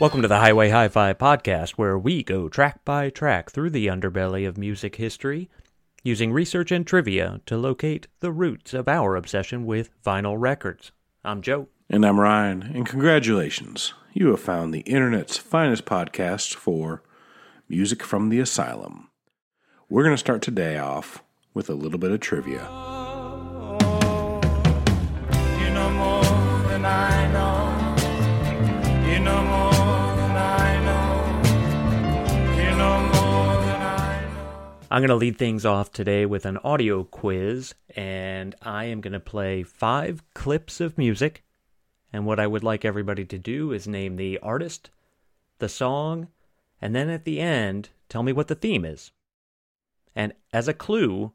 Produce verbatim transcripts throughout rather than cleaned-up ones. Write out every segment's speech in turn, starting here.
Welcome to the Highway Hi-Fi podcast, where we go track by track through the underbelly of music history, using research and trivia to locate the roots of our obsession with vinyl records. I'm Joe. And I'm Ryan, and congratulations. You have found the internet's finest podcast for music from the asylum. We're going to start today off with a little bit of trivia. Oh, you know more than I know. You know more than I know. You know more than I know. I'm going to lead things off today with an audio quiz, and I am going to play five clips of music. And what I would like everybody to do is name the artist, the song, and then at the end, tell me what the theme is. And as a clue,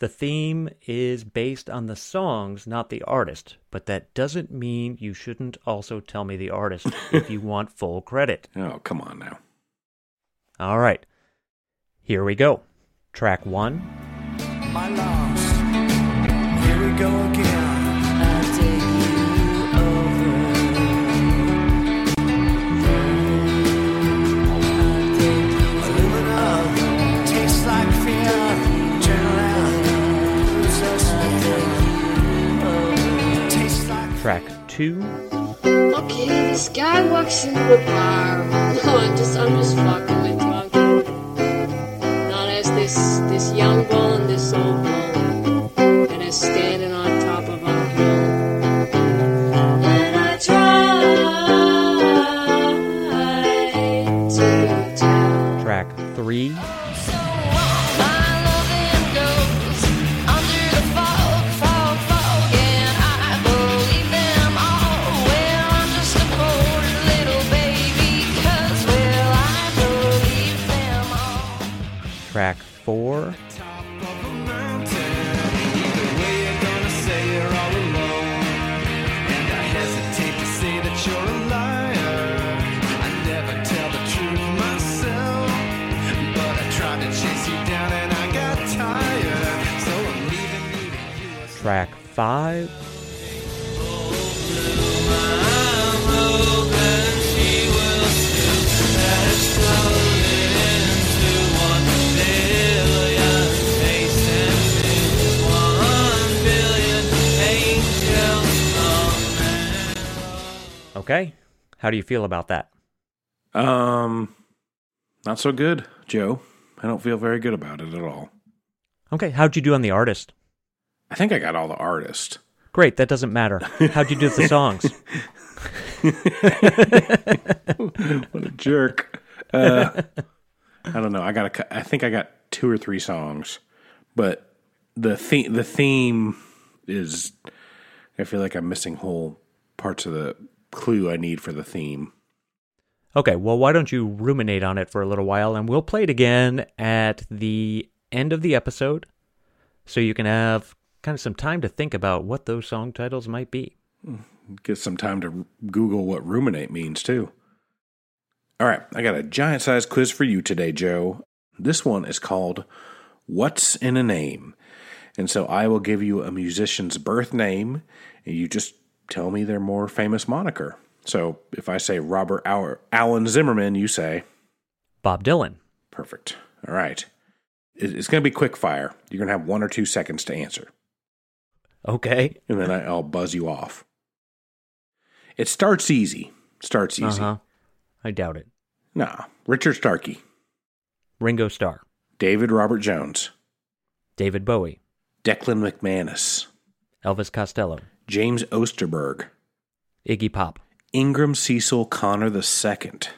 the theme is based on the songs, not the artist. But that doesn't mean you shouldn't also tell me the artist if you want full credit. Oh, come on now. All right. Here we go. Track one. My loss. Here we go again. Track two. Okay, this guy walks into a bar. No, I'm just, I'm just fucking with talking. Now there's this, this young bull and this old bull, and they're standing on top of a hill. And I try to tell. Track three. Track four. Track five. Okay. How do you feel about that? Um, not so good, Joe. I don't feel very good about it at all. Okay. How'd you do on the artist? I think I got all the artists. Great. That doesn't matter. How'd you do with the songs? What a jerk. Uh, I don't know. I got a, I think I got two or three songs, but the the, the theme is, I feel like I'm missing whole parts of the clue I need for the theme. Okay, well, why don't you ruminate on it for a little while, and we'll play it again at the end of the episode, so you can have kind of some time to think about what those song titles might be. Get some time to Google what ruminate means, too. All right, I got a giant-sized quiz for you today, Joe. This one is called What's in a Name? And so I will give you a musician's birth name, and you just tell me their more famous moniker. So if I say Robert Al- Alan Zimmerman, you say? Bob Dylan. Perfect. All right. It's going to be quick fire. You're going to have one or two seconds to answer. Okay. And then I'll buzz you off. It starts easy. Starts easy. Uh-huh. I doubt it. Nah. Richard Starkey. Ringo Starr. David Robert Jones. David Bowie. Declan McManus. Elvis Costello. James Osterberg. Iggy Pop. Ingram Cecil Connor the Second.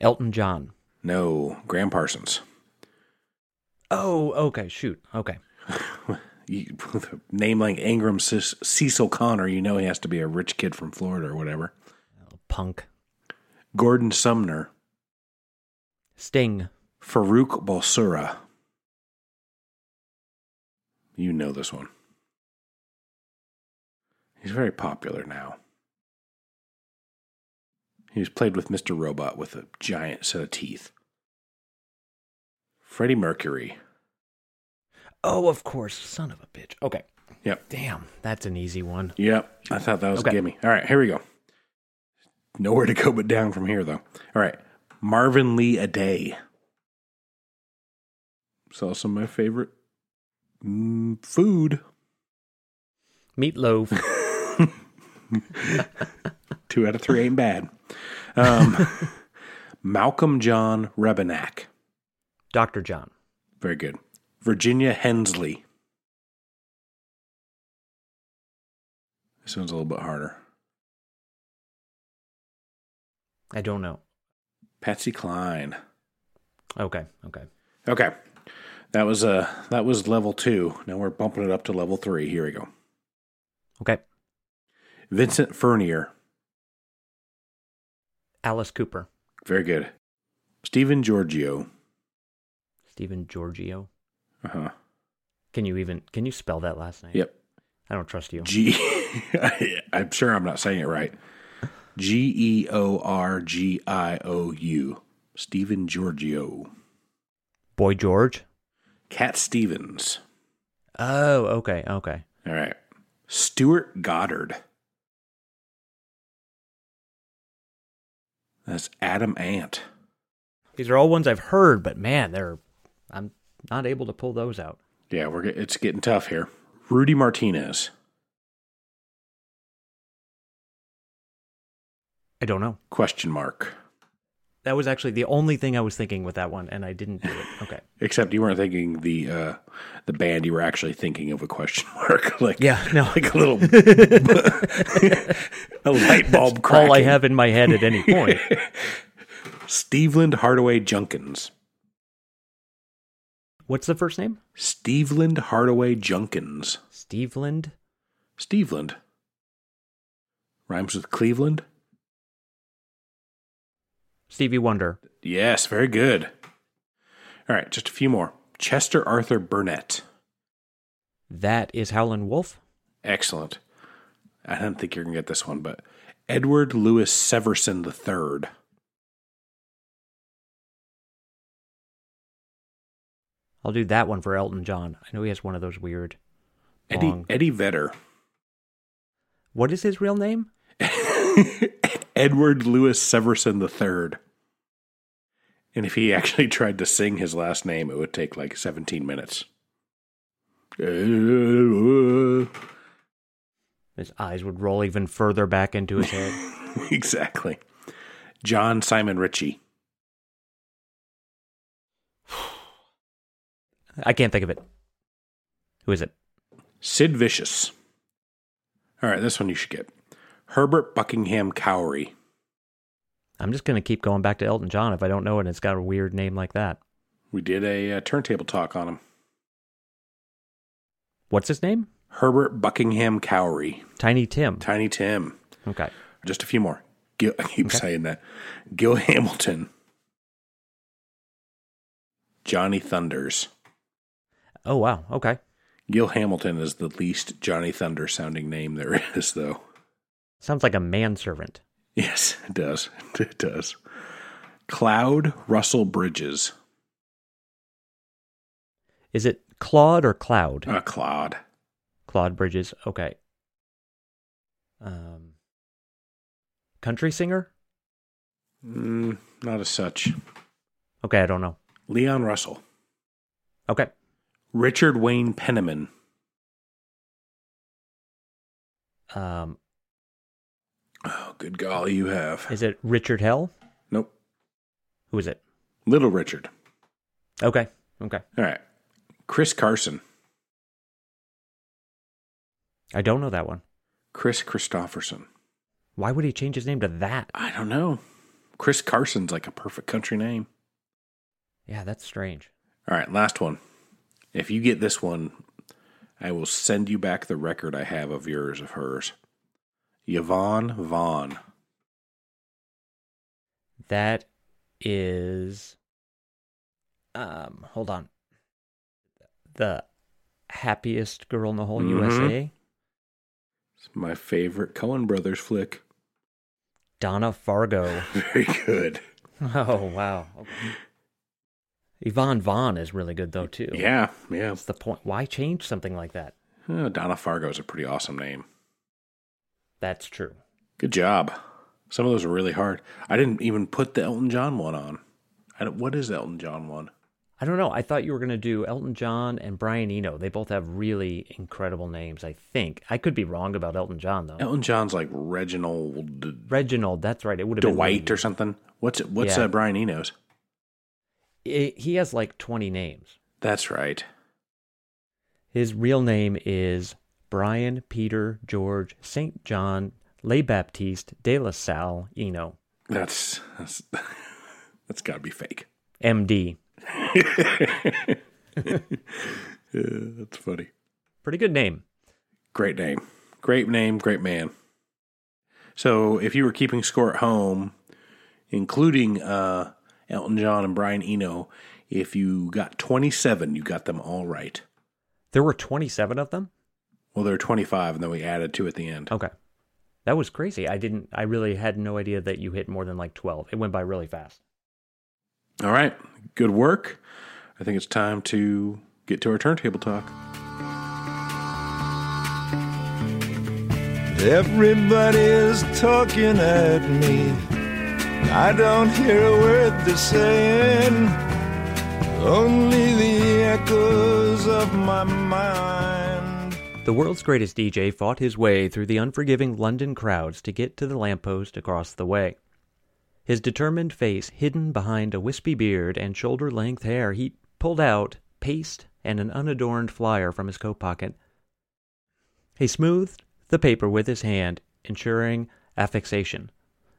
Elton John. No, Graham Parsons. Oh, okay, shoot, okay. You, with a name like Ingram C- Cecil Connor, you know he has to be a rich kid from Florida or whatever. Oh, punk. Gordon Sumner. Sting. Farouk Balsura. You know this one. He's very popular now. He was played with Mister Robot with a giant set of teeth. Freddie Mercury. Oh, of course. Son of a bitch. Okay. Yep. Damn, that's an easy one. Yep. I thought that was okay. A gimme. All right, here we go. Nowhere to go but down from here, though. All right. Marvin Lee Aday. It's also my favorite mm, food. Meatloaf. Two out of three ain't bad. Um, Malcolm John Rebanack. Doctor John. Very good. Virginia Hensley. This one's a little bit harder. I don't know. Patsy Cline. Okay, okay. Okay. That was uh that was level two. Now we're bumping it up to level three. Here we go. Okay. Vincent Furnier. Alice Cooper. Very good. Stephen Giorgio. Stephen Giorgio. Uh-huh. Can you even, can you spell that last name? Yep. I don't trust you. G, I'm sure I'm not saying it right. G E O R G I O U. Stephen Giorgio. Boy George? Cat Stevens. Oh, okay, okay. All right. Stuart Goddard. That's Adam Ant. These are all ones I've heard, but man, they're I'm not able to pull those out. Yeah, we're it's getting tough here. Rudy Martinez. I don't know. Question mark. That was actually the only thing I was thinking with that one, and I didn't do it. Okay. Except you weren't thinking the uh, the band. You were actually thinking of a question mark, like yeah, no, like a little a light bulb. That's cracking. All I have in my head at any point. Steveland Hardaway Junkins. What's the first name? Steveland Hardaway Junkins. Steveland. Steveland. Rhymes with Cleveland. Stevie Wonder. Yes, very good. All right, just a few more. Chester Arthur Burnett. That is Howlin' Wolf. Excellent. I don't think you're going to get this one, but Edward Louis Severson the third. I'll do that one for Elton John. I know he has one of those weird... Eddie, long... Eddie Vedder. What is his real name? Edward Louis Severson the third. And if he actually tried to sing his last name, it would take like seventeen minutes. His eyes would roll even further back into his head. Exactly. John Simon Ritchie. I can't think of it. Who is it? Sid Vicious. All right, this one you should get. Herbert Buckingham Cowrie. I'm just going to keep going back to Elton John if I don't know it, and it's got a weird name like that. We did a uh, turntable talk on him. What's his name? Herbert Buckingham Cowrie. Tiny Tim. Tiny Tim. Okay. Just a few more. Gil, I keep okay. saying that. Gil Hamilton. Johnny Thunders. Oh, wow. Okay. Gil Hamilton is the least Johnny Thunder sounding name there is, though. Sounds like a manservant. Yes, it does. It does. Cloud Russell Bridges. Is it Claude or Cloud? Uh, Claude. Claude Bridges. Okay. Um, country singer? Mm, not as such. Okay, I don't know. Leon Russell. Okay. Richard Wayne Penniman. Um... Oh, good golly, you have. Is it Richard Hell? Nope. Who is it? Little Richard. Okay, okay. All right. Chris Carson. I don't know that one. Chris Christopherson. Why would he change his name to that? I don't know. Chris Carson's like a perfect country name. Yeah, that's strange. All right, last one. If you get this one, I will send you back the record I have of yours, of hers. Yvonne Vaughn. That is... Um, hold on. The Happiest Girl in the Whole mm-hmm. U S A? It's my favorite Coen Brothers flick. Donna Fargo. Very good. Oh, wow. Okay. Yvonne Vaughn is really good, though, too. Yeah, yeah. That's the point. Why change something like that? Oh, Donna Fargo's a pretty awesome name. That's true. Good job. Some of those were really hard. I didn't even put the Elton John one on. I don't, what is the Elton John one? I don't know. I thought you were going to do Elton John and Brian Eno. They both have really incredible names, I think. I could be wrong about Elton John, though. Elton John's like Reginald. Reginald, that's right. It would have been Dwight or something. What's what's yeah. uh, Brian Eno's? It, he has like twenty names. That's right. His real name is Brian Peter George Saint John Le Baptiste de La Salle Eno. That's that's, that's got to be fake. M D. Yeah, that's funny. Pretty good name. Great name. Great name, great man. So if you were keeping score at home, including uh, Elton John and Brian Eno, if you got twenty-seven, you got them all right. There were twenty-seven of them? Well, there were twenty-five, and then we added two at the end. Okay. That was crazy. I didn't. I really had no idea that you hit more than like twelve. It went by really fast. All right. Good work. I think it's time to get to our turntable talk. Everybody's talking at me. I don't hear a word they're saying. Only the echoes of my mind. The world's greatest D J fought his way through the unforgiving London crowds to get to the lamppost across the way. His determined face hidden behind a wispy beard and shoulder-length hair, he pulled out paste and an unadorned flyer from his coat pocket. He smoothed the paper with his hand, ensuring affixation.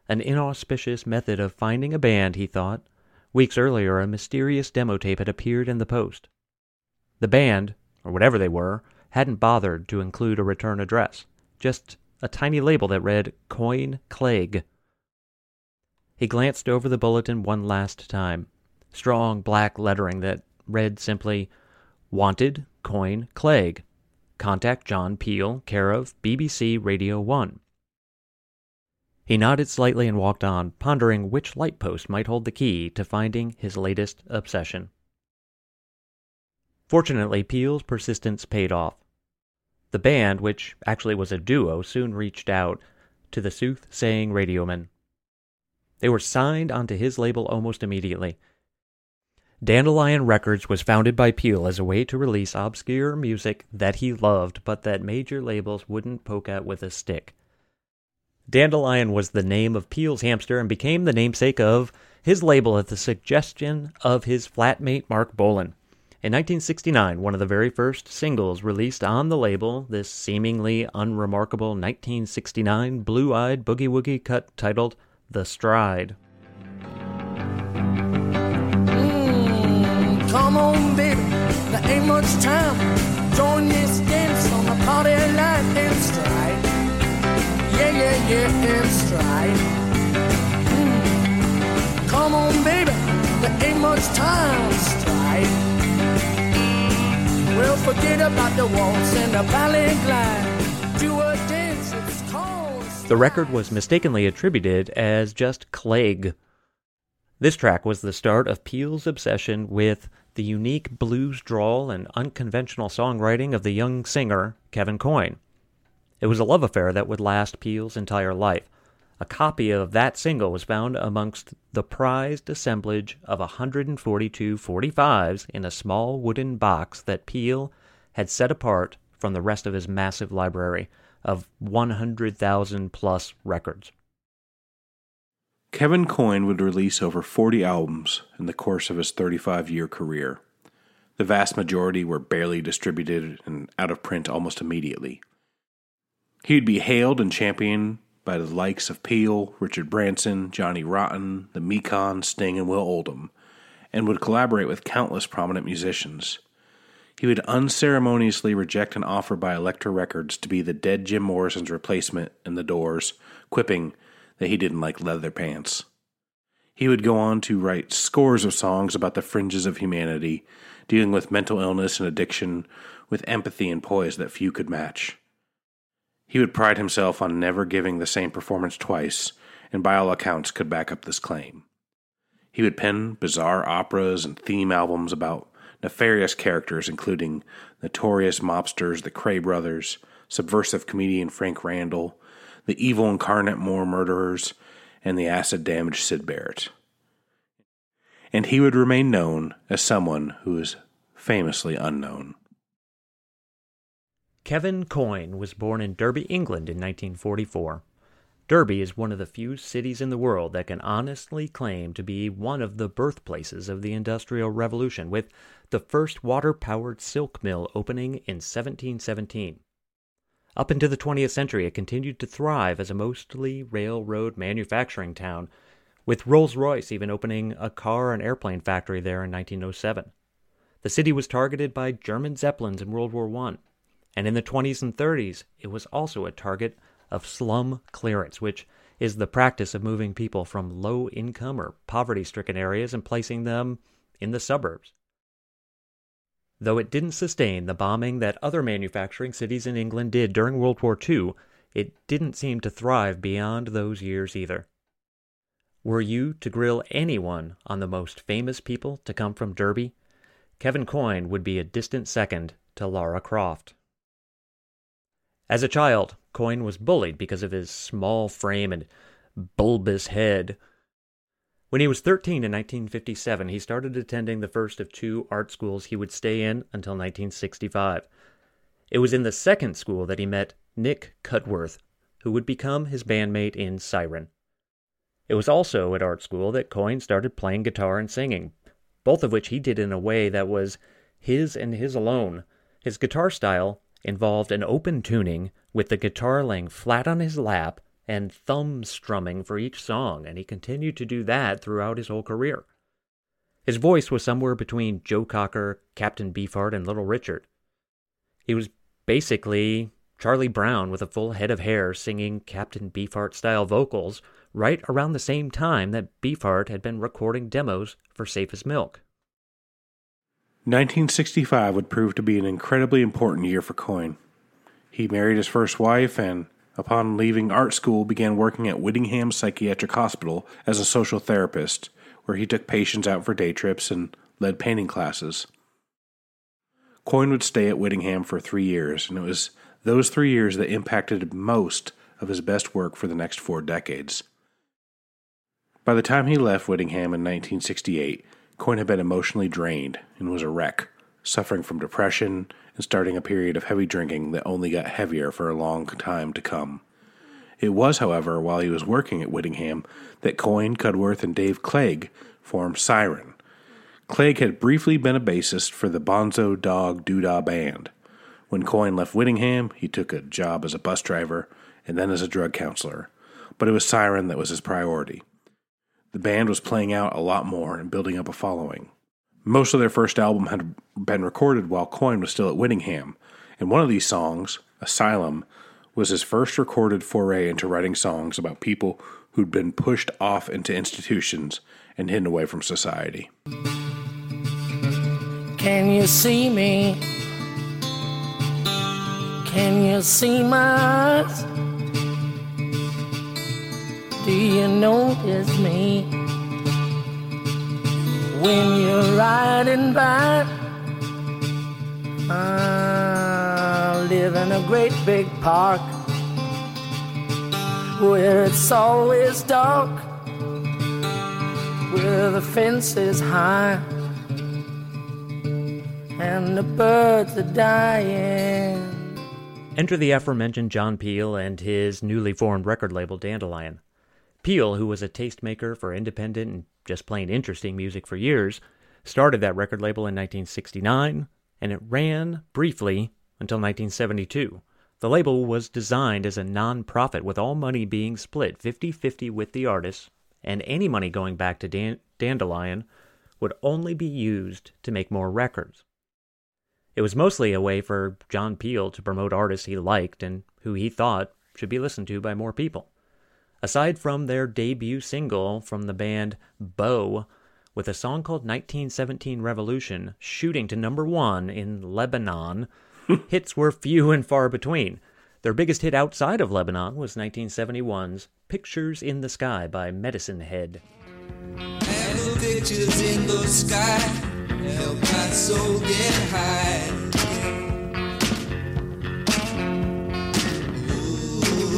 An inauspicious method of finding a band, he thought. Weeks earlier, a mysterious demo tape had appeared in the post. The band, or whatever they were, hadn't bothered to include a return address, just a tiny label that read Coyne Clegg. He glanced over the bulletin one last time. Strong black lettering that read simply, Wanted, Coyne Clegg. Contact John Peel, care of B B C Radio one. He nodded slightly and walked on, pondering which light post might hold the key to finding his latest obsession. Fortunately, Peel's persistence paid off. The band, which actually was a duo, soon reached out to the soothsaying radioman. They were signed onto his label almost immediately. Dandelion Records was founded by Peel as a way to release obscure music that he loved, but that major labels wouldn't poke at with a stick. Dandelion was the name of Peel's hamster and became the namesake of his label at the suggestion of his flatmate Mark Bolan. In nineteen sixty-nine, one of the very first singles released on the label, this seemingly unremarkable nineteen sixty-nine blue-eyed boogie-woogie cut titled The Stride. Mm, come on, baby, there ain't much time. Join this dance on the party line and stride. Yeah, yeah, yeah, and stride. Mm, come on, baby, there ain't much time. Stride. Well, forget about the waltz and the ballet glide. Do a dance, it's called. The record was mistakenly attributed as just Clegg. This track was the start of Peel's obsession with the unique blues drawl and unconventional songwriting of the young singer, Kevin Coyne. It was a love affair that would last Peel's entire life. A copy of that single was found amongst the prized assemblage of one hundred forty-two forty-fives in a small wooden box that Peel had set apart from the rest of his massive library of one hundred thousand plus records. Kevin Coyne would release over forty albums in the course of his thirty-five-year career. The vast majority were barely distributed and out of print almost immediately. He would be hailed and championed by the likes of Peel, Richard Branson, Johnny Rotten, the Mekon, Sting, and Will Oldham, and would collaborate with countless prominent musicians. He would unceremoniously reject an offer by Elektra Records to be the dead Jim Morrison's replacement in The Doors, quipping that he didn't like leather pants. He would go on to write scores of songs about the fringes of humanity, dealing with mental illness and addiction with empathy and poise that few could match. He would pride himself on never giving the same performance twice, and by all accounts could back up this claim. He would pen bizarre operas and theme albums about nefarious characters, including notorious mobsters, the Cray Brothers, subversive comedian Frank Randall, the evil incarnate Moore murderers, and the acid-damaged Syd Barrett. And he would remain known as someone who is famously unknown. Kevin Coyne was born in Derby, England in nineteen forty-four. Derby is one of the few cities in the world that can honestly claim to be one of the birthplaces of the Industrial Revolution, with the first water-powered silk mill opening in seventeen seventeen. Up into the twentieth century, it continued to thrive as a mostly railroad manufacturing town, with Rolls-Royce even opening a car and airplane factory there in nineteen oh seven. The city was targeted by German Zeppelins in World War One, and in the twenties and thirties, it was also a target of slum clearance, which is the practice of moving people from low-income or poverty-stricken areas and placing them in the suburbs. Though it didn't sustain the bombing that other manufacturing cities in England did during World War Two, it didn't seem to thrive beyond those years either. Were you to grill anyone on the most famous people to come from Derby, Kevin Coyne would be a distant second to Lara Croft. As a child, Coyne was bullied because of his small frame and bulbous head. When he was thirteen in nineteen fifty-seven, he started attending the first of two art schools he would stay in until nineteen sixty-five. It was in the second school that he met Nick Cudworth, who would become his bandmate in Siren. It was also at art school that Coyne started playing guitar and singing, both of which he did in a way that was his and his alone. His guitar style involved an open tuning with the guitar laying flat on his lap and thumb strumming for each song, and he continued to do that throughout his whole career. His voice was somewhere between Joe Cocker, Captain Beefheart, and Little Richard. He was basically Charlie Brown with a full head of hair singing Captain Beefheart-style vocals right around the same time that Beefheart had been recording demos for Safe as Milk. nineteen sixty-five would prove to be an incredibly important year for Coyne. He married his first wife and, upon leaving art school, began working at Whittingham Psychiatric Hospital as a social therapist, where he took patients out for day trips and led painting classes. Coyne would stay at Whittingham for three years, and it was those three years that impacted most of his best work for the next four decades. By the time he left Whittingham in nineteen sixty-eight, Coyne had been emotionally drained and was a wreck, suffering from depression and starting a period of heavy drinking that only got heavier for a long time to come. It was, however, while he was working at Whittingham that Coyne, Cudworth, and Dave Clegg formed Siren. Clegg had briefly been a bassist for the Bonzo Dog Doodah Band. When Coyne left Whittingham, he took a job as a bus driver and then as a drug counselor, but it was Siren that was his priority. The band was playing out a lot more and building up a following. Most of their first album had been recorded while Coyne was still at Whittingham, and one of these songs, Asylum, was his first recorded foray into writing songs about people who'd been pushed off into institutions and hidden away from society. Can you see me? Can you see my eyes? Do you notice me when you're riding by? I live in a great big park where it's always dark, where the fence is high and the birds are dying. Enter the aforementioned John Peel and his newly formed record label Dandelion. Peel, who was a tastemaker for independent and just plain interesting music for years, started that record label in nineteen sixty-nine, and it ran briefly until nineteen seventy-two. The label was designed as a non-profit, with all money being split fifty-fifty with the artists, and any money going back to Dan- Dandelion would only be used to make more records. It was mostly a way for John Peel to promote artists he liked and who he thought should be listened to by more people. Aside from their debut single from the band Bo, with a song called nineteen seventeen Revolution shooting to number one in Lebanon, hits were few and far between. Their biggest hit outside of Lebanon was nineteen seventy-one's Pictures in the Sky by Medicine Head. There's pictures in the sky, help my soul get high. Ooh,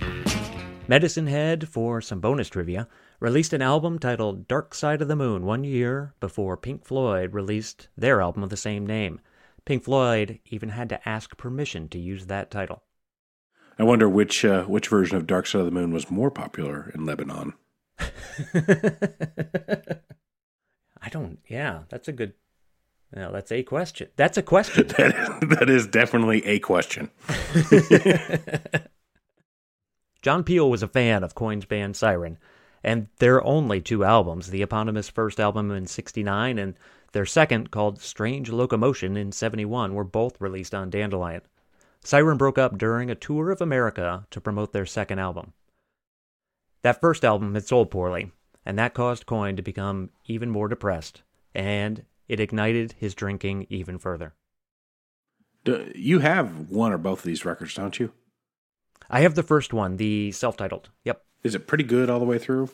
ooh, ooh. Medicine Head, for some bonus trivia, released an album titled Dark Side of the Moon one year before Pink Floyd released their album of the same name. Pink Floyd even had to ask permission to use that title. I wonder which uh, which version of Dark Side of the Moon was more popular in Lebanon. I don't, yeah, that's a good, no, that's a question. That's a question. that, is, that is definitely a question. John Peel was a fan of Coyne's band Siren, and their only two albums, the eponymous first album in sixty-nine and their second called Strange Locomotion in seventy-one, were both released on Dandelion. Siren broke up during a tour of America to promote their second album. That first album had sold poorly, and that caused Coyne to become even more depressed, and it ignited his drinking even further. Do you have one or both of these records, don't you? I have the first one, the self-titled. Yep. Is it pretty good all the way through?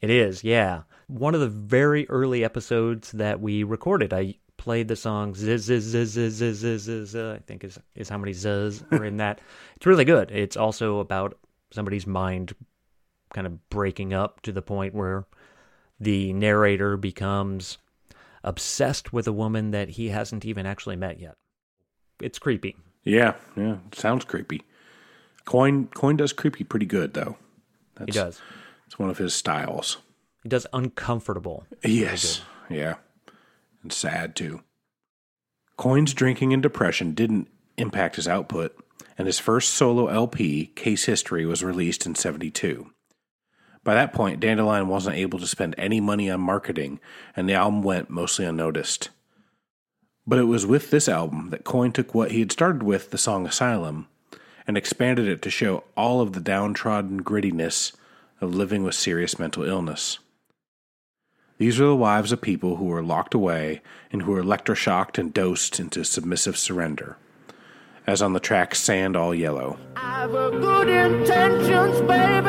It is, yeah. One of the very early episodes that we recorded, I... played the song Ziz, Ziz, Ziz, Ziz, Ziz, Ziz, I think is is how many Ziz are in that. It's really good. It's also about somebody's mind kind of breaking up to the point where the narrator becomes obsessed with a woman that he hasn't even actually met yet. It's creepy. Yeah, yeah, it sounds creepy. Coyne, Coyne does creepy pretty good, though. That's, he does. It's one of his styles. He does uncomfortable. Yes, yeah. And sad, too. Coyne's drinking and depression didn't impact his output, and his first solo L P, Case History, was released in seventy-two. By that point, Dandelion wasn't able to spend any money on marketing, and the album went mostly unnoticed. But it was with this album that Coyne took what he had started with, the song Asylum, and expanded it to show all of the downtrodden grittiness of living with serious mental illness. These are the lives of people who are locked away and who are electroshocked and dosed into submissive surrender, as on the track Sand All Yellow. I've good intentions, baby.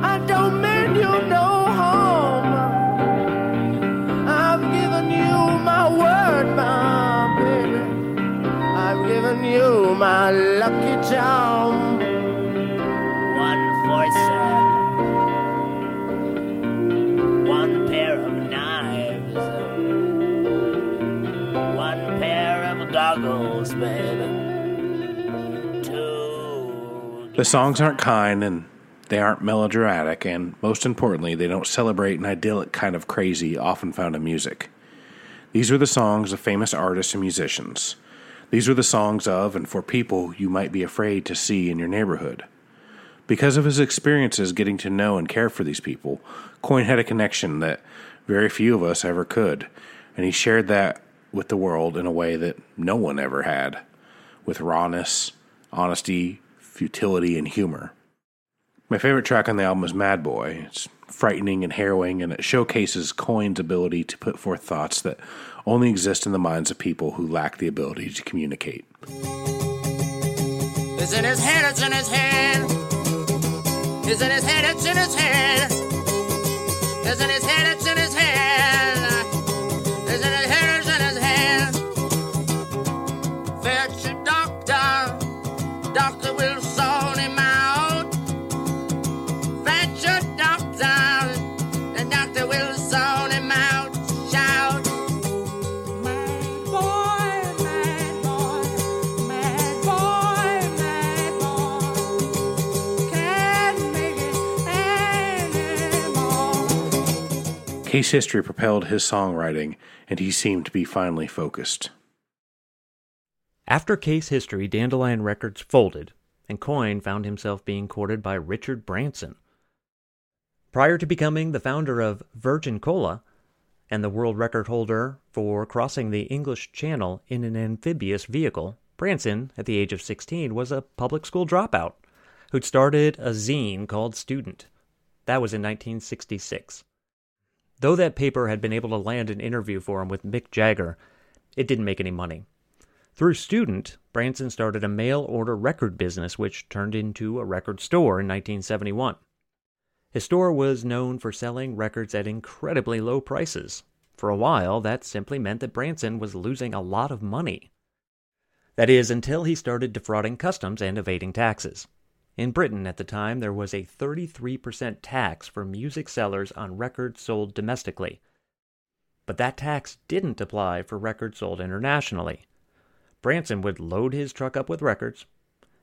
I don't mean you no harm. I've given you my word, my baby. I've given you my lucky charm. One voice. The songs aren't kind, and they aren't melodramatic, and most importantly, they don't celebrate an idyllic kind of crazy often found in music. These are the songs of famous artists and musicians. These are the songs of and for people you might be afraid to see in your neighborhood. Because of his experiences getting to know and care for these people, Coyne had a connection that very few of us ever could, and he shared that with the world in a way that no one ever had, with rawness, honesty, futility, and humor. My favorite track on the album is Mad Boy. It's frightening and harrowing, and it showcases Coyne's ability to put forth thoughts that only exist in the minds of people who lack the ability to communicate. It's in his head, it's in his head. It's in his head, it's in his head. It's in his head, it's in his head. It's in his head. Doctor will sort him out. Fetch a doctor. The doctor will sort him out. Shout. Mad boy, mad boy, mad boy, mad boy. Can't make it anymore. Case History propelled his songwriting, and he seemed to be finally focused. After Case History, Dandelion Records folded, and Coyne found himself being courted by Richard Branson. Prior to becoming the founder of Virgin Cola, and the world record holder for crossing the English Channel in an amphibious vehicle, Branson, at the age of sixteen, was a public school dropout who'd started a zine called Student. That was in nineteen sixty-six. Though that paper had been able to land an interview for him with Mick Jagger, it didn't make any money. Through Student, Branson started a mail-order record business which turned into a record store in nineteen seventy-one. His store was known for selling records at incredibly low prices. For a while, that simply meant that Branson was losing a lot of money. That is, until he started defrauding customs and evading taxes. In Britain at the time, there was a thirty-three percent tax for music sellers on records sold domestically. But that tax didn't apply for records sold internationally. Branson would load his truck up with records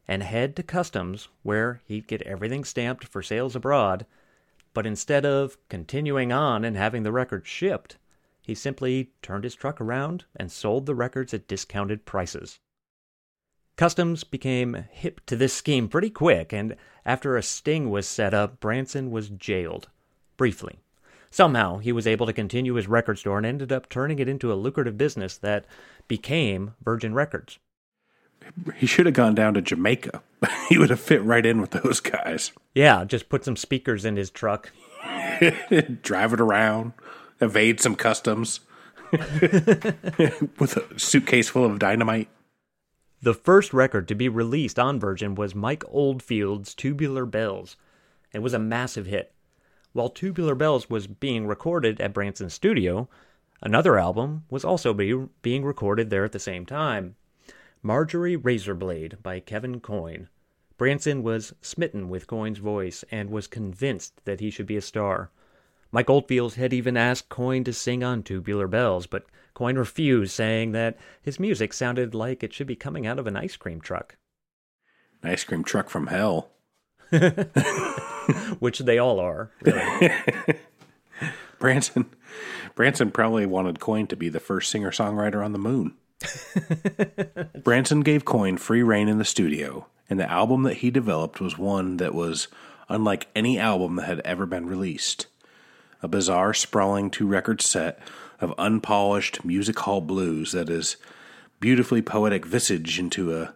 and head to customs, where he'd get everything stamped for sales abroad, but instead of continuing on and having the records shipped, he simply turned his truck around and sold the records at discounted prices. Customs became hip to this scheme pretty quick, and after a sting was set up, Branson was jailed, briefly. Somehow, he was able to continue his record store and ended up turning it into a lucrative business that became Virgin Records. He should have gone down to Jamaica. He would have fit right in with those guys. Yeah, just put some speakers in his truck. Drive it around, evade some customs with a suitcase full of dynamite. The first record to be released on Virgin was Mike Oldfield's Tubular Bells. It was a massive hit. While Tubular Bells was being recorded at Branson's studio, another album was also be, being recorded there at the same time. Marjorie Razorblade by Kevin Coyne. Branson was smitten with Coyne's voice and was convinced that he should be a star. Mike Oldfield had even asked Coyne to sing on Tubular Bells, but Coyne refused, saying that his music sounded like it should be coming out of an ice cream truck. An ice cream truck from hell. Which they all are, really. Branson, Branson probably wanted Coyne to be the first singer-songwriter on the moon. Branson gave Coyne free rein in the studio, and the album that he developed was one that was unlike any album that had ever been released. A bizarre, sprawling two-record set of unpolished music hall blues that is beautifully poetic visage into a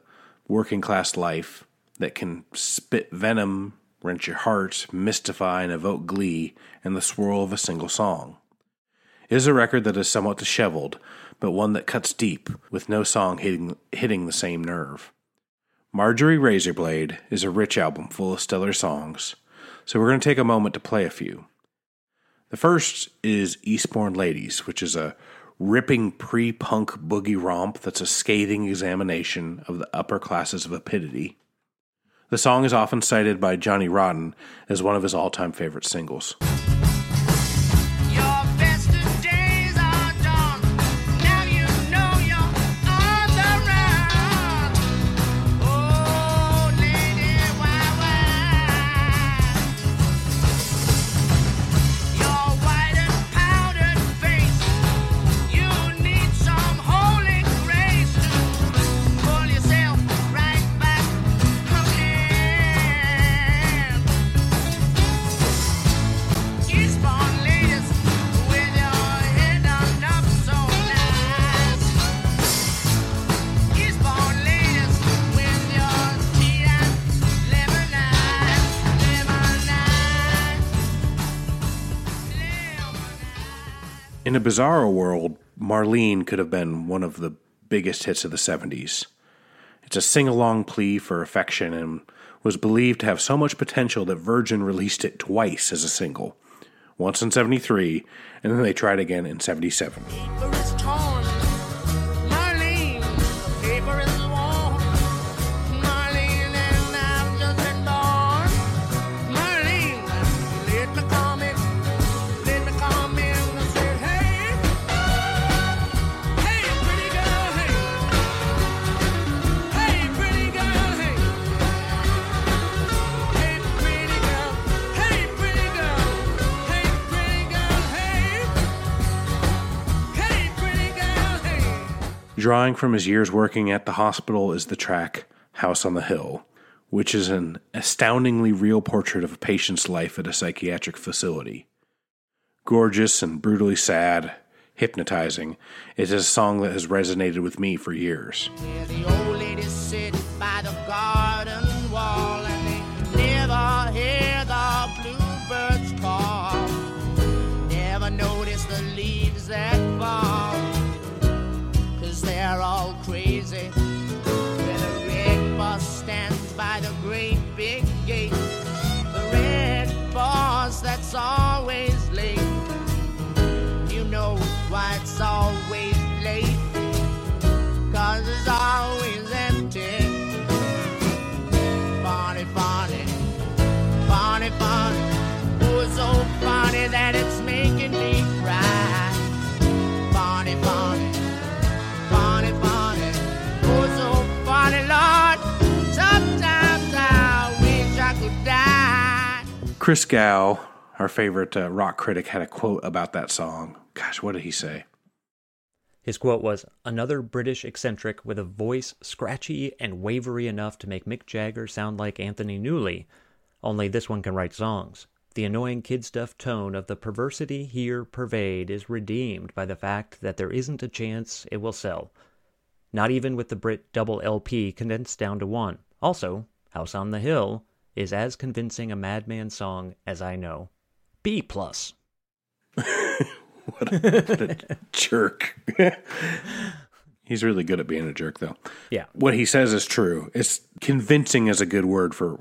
working-class life that can spit venom, wrench your heart, mystify, and evoke glee in the swirl of a single song. It is a record that is somewhat disheveled, but one that cuts deep, with no song hitting, hitting the same nerve. Marjorie Razorblade is a rich album full of stellar songs, so we're going to take a moment to play a few. The first is Eastbourne Ladies, which is a ripping pre-punk boogie romp that's a scathing examination of the upper classes' vapidity. The song is often cited by Johnny Rotten as one of his all-time favorite singles. In a bizarre world, Marlene could have been one of the biggest hits of the seventies. It's a sing-along plea for affection and was believed to have so much potential that Virgin released it twice as a single. Once in seventy-three, and then they tried again in seventy-seven. Drawing from his years working at the hospital is the track House on the Hill, which is an astoundingly real portrait of a patient's life at a psychiatric facility. Gorgeous and brutally sad, hypnotizing, it is a song that has resonated with me for years. Where the old lady sits by the garden wall and they never hear the bluebirds call. Never notice the leaves that fall, 'cause they're all crazy. Where the red bus stands by the great big gate, the red bus that's always late. You know why it's always late, 'cause it's always empty. Funny, funny, funny, funny. Oh, so funny that it's making me cry. Funny, funny, funny, funny. Oh, so funny, Lord. Sometimes I wish I could die. Chris Gow, our favorite uh, rock critic, had a quote about that song. Gosh, what did he say? His quote was, "Another British eccentric with a voice scratchy and wavery enough to make Mick Jagger sound like Anthony Newley. Only this one can write songs. The annoying kid stuff tone of the perversity here pervade is redeemed by the fact that there isn't a chance it will sell. Not even with the Brit double L P condensed down to one. Also, House on the Hill is as convincing a madman song as I know. B plus." What a, what a jerk. He's really good at being a jerk, though. Yeah. What he says is true. It's convincing is a good word for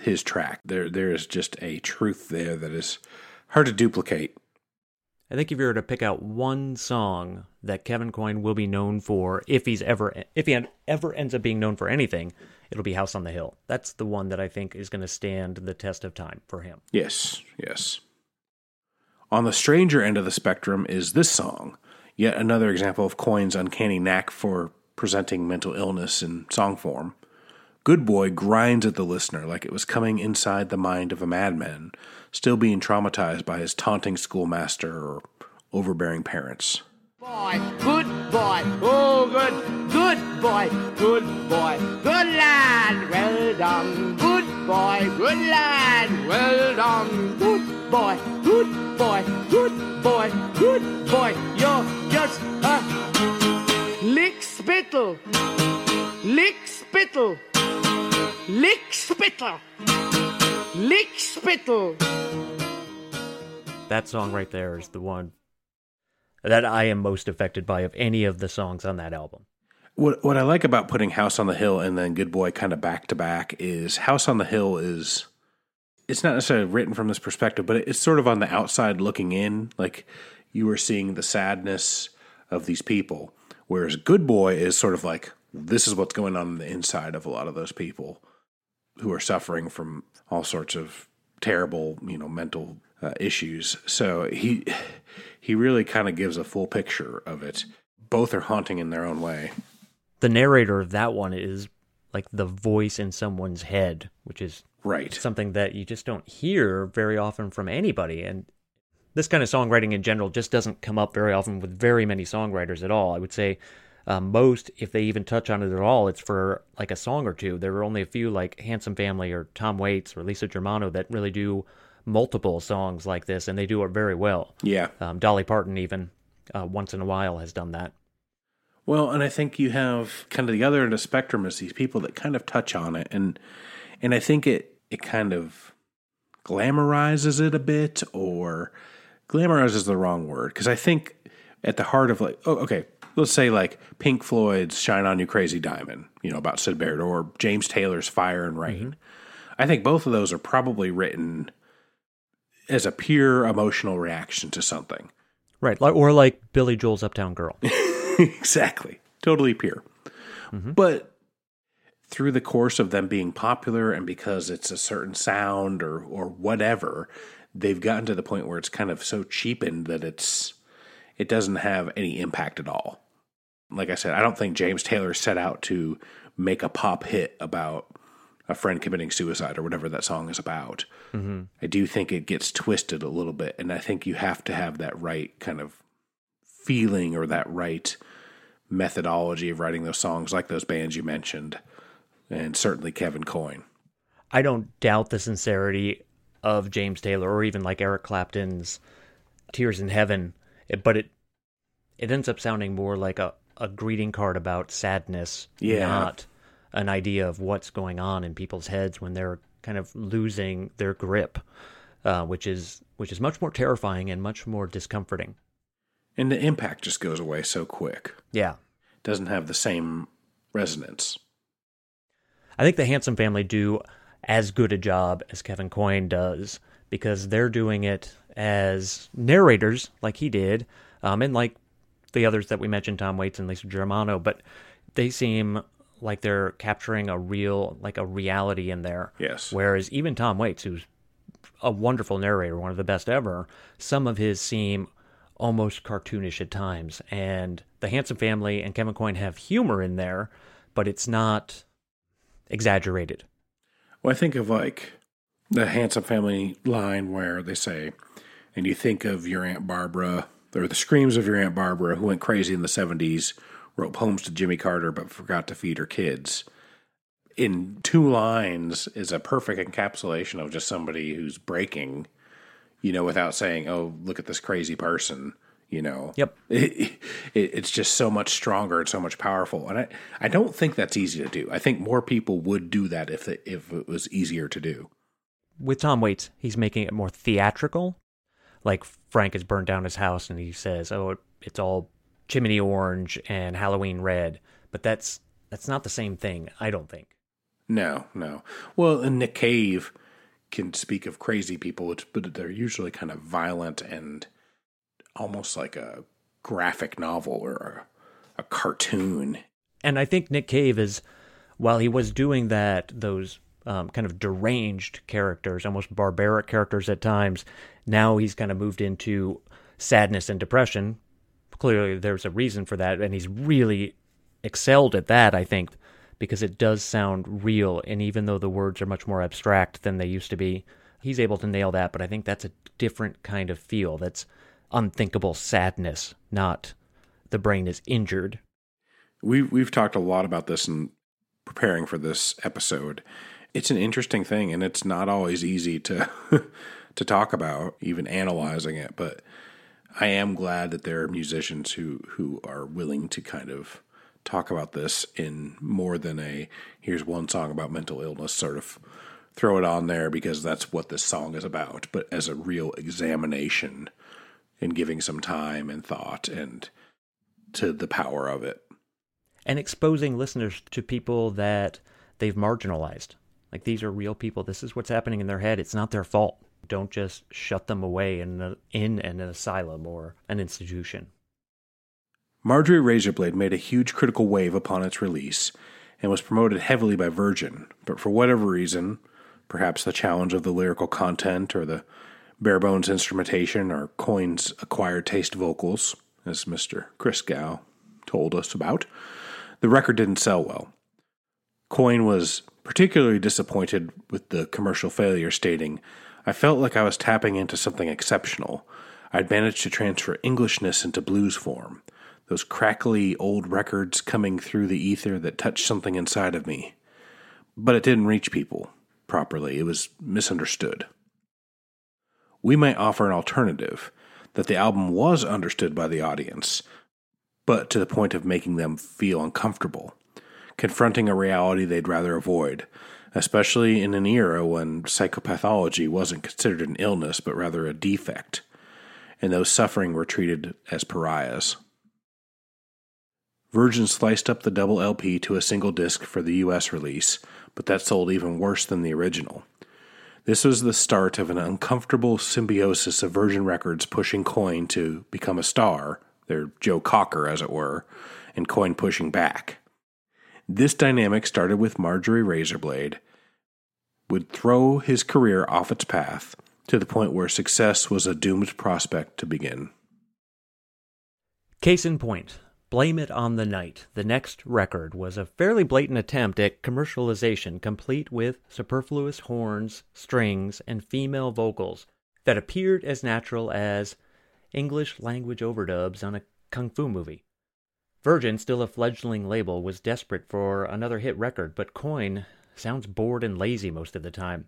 his track. There, there is just a truth there that is hard to duplicate. I think if you were to pick out one song that Kevin Coyne will be known for, if he's ever, if he ever ends up being known for anything, it'll be House on the Hill. That's the one that I think is going to stand the test of time for him. Yes, yes. On the stranger end of the spectrum is this song, yet another example of Coyne's uncanny knack for presenting mental illness in song form. Good Boy grinds at the listener like it was coming inside the mind of a madman, still being traumatized by his taunting schoolmaster or overbearing parents. Boy, good boy, oh good, good boy, good boy, good lad, well done, good boy, good lad, well done, good boy, good boy, good boy, good boy, you're just a lick spittle, lick spittle, lick spittle, lick spittle. That song right there is the one that I am most affected by of any of the songs on that album. What what I like about putting House on the Hill and then Good Boy kind of back to back is House on the Hill is... it's not necessarily written from this perspective, but it's sort of on the outside looking in, like you are seeing the sadness of these people, whereas Good Boy is sort of like, this is what's going on in the inside of a lot of those people who are suffering from all sorts of terrible, you know, mental uh, issues. So he he really kind of gives a full picture of it. Both are haunting in their own way. The narrator of that one is like the voice in someone's head, which is... right. Something that you just don't hear very often from anybody. And this kind of songwriting in general just doesn't come up very often with very many songwriters at all. I would say uh, most, if they even touch on it at all, it's for like a song or two. There are only a few like Handsome Family or Tom Waits or Lisa Germano that really do multiple songs like this, and they do it very well. Yeah. Um, Dolly Parton even uh, once in a while has done that. Well, and I think you have kind of the other end of the spectrum is these people that kind of touch on it. And, and I think it, It kind of glamorizes it a bit, or glamorizes is the wrong word. Because I think at the heart of like, oh, okay, let's say like Pink Floyd's Shine On You Crazy Diamond, you know, about Syd Barrett, or James Taylor's Fire and Rain. Mm-hmm. I think both of those are probably written as a pure emotional reaction to something. Right, or like Billy Joel's Uptown Girl. Exactly. Totally pure. Mm-hmm. But... through the course of them being popular and because it's a certain sound or or whatever, they've gotten to the point where it's kind of so cheapened that it's it doesn't have any impact at all. Like I said, I don't think James Taylor set out to make a pop hit about a friend committing suicide or whatever that song is about. Mm-hmm. I do think it gets twisted a little bit, and I think you have to have that right kind of feeling or that right methodology of writing those songs like those bands you mentioned. And certainly Kevin Coyne. I don't doubt the sincerity of James Taylor or even like Eric Clapton's Tears in Heaven, but it it ends up sounding more like a, a greeting card about sadness, yeah. not an idea of what's going on in people's heads when they're kind of losing their grip, uh, which is which is much more terrifying and much more discomforting. And the impact just goes away so quick. Yeah. Doesn't have the same resonance. I think the Handsome Family do as good a job as Kevin Coyne does because they're doing it as narrators like he did, um, and like the others that we mentioned, Tom Waits and Lisa Germano, but they seem like they're capturing a real, like a reality in there. Yes. Whereas even Tom Waits, who's a wonderful narrator, one of the best ever, some of his seem almost cartoonish at times. And the Handsome Family and Kevin Coyne have humor in there, but it's not exaggerated. Well, I think of like the Handsome Family line where they say, and you think of your Aunt Barbara, or the screams of your Aunt Barbara who went crazy in the seventies, wrote poems to Jimmy Carter but forgot to feed her kids. In two lines is a perfect encapsulation of just somebody who's breaking, you know, without saying, oh, look at this crazy person, you know. Yep. It, it, it's just so much stronger and so much powerful. And I, I don't think that's easy to do. I think more people would do that if it, if it was easier to do. With Tom Waits, he's making it more theatrical. Like Frank has burned down his house and he says, oh, it's all chimney orange and Halloween red. But that's that's not the same thing, I don't think. No, no. Well, and Nick Cave can speak of crazy people, but they're usually kind of violent and almost like a graphic novel or a, a cartoon. And I think Nick Cave is, while he was doing that, those um, kind of deranged characters, almost barbaric characters at times, now he's kind of moved into sadness and depression. Clearly there's a reason for that, and he's really excelled at that, I think, because it does sound real, and even though the words are much more abstract than they used to be, he's able to nail that, but I think that's a different kind of feel. That's unthinkable sadness, not the brain is injured. We've, we've talked a lot about this in preparing for this episode. It's an interesting thing, and it's not always easy to to talk about, even analyzing it, but I am glad that there are musicians who, who are willing to kind of talk about this in more than a, here's one song about mental illness, sort of throw it on there because that's what this song is about, but as a real examination and giving some time and thought and to the power of it. And exposing listeners to people that they've marginalized. Like, these are real people. This is what's happening in their head. It's not their fault. Don't just shut them away in, a, in an asylum or an institution. Marjorie Razorblade made a huge critical wave upon its release and was promoted heavily by Virgin, but for whatever reason, perhaps the challenge of the lyrical content or the bare-bones instrumentation or Coyne's acquired taste vocals, as Mister Chris Gow told us about, the record didn't sell well. Coyne was particularly disappointed with the commercial failure, stating, I felt like I was tapping into something exceptional. I'd managed to transfer Englishness into blues form. Those crackly old records coming through the ether that touched something inside of me. But it didn't reach people properly. It was misunderstood. We might offer an alternative, that the album was understood by the audience, but to the point of making them feel uncomfortable, confronting a reality they'd rather avoid, especially in an era when psychopathology wasn't considered an illness but rather a defect, and those suffering were treated as pariahs. Virgin sliced up the double L P to a single disc for the U S release, but that sold even worse than the original. This was the start of an uncomfortable symbiosis of Virgin Records pushing Coyne to become a star, their Joe Cocker as it were, and Coyne pushing back. This dynamic started with Marjorie Razorblade, would throw his career off its path to the point where success was a doomed prospect to begin. Case in point, Blame It on the Night, the next record, was a fairly blatant attempt at commercialization, complete with superfluous horns, strings, and female vocals that appeared as natural as English language overdubs on a kung fu movie. Virgin, still a fledgling label, was desperate for another hit record, but Coyne sounds bored and lazy most of the time.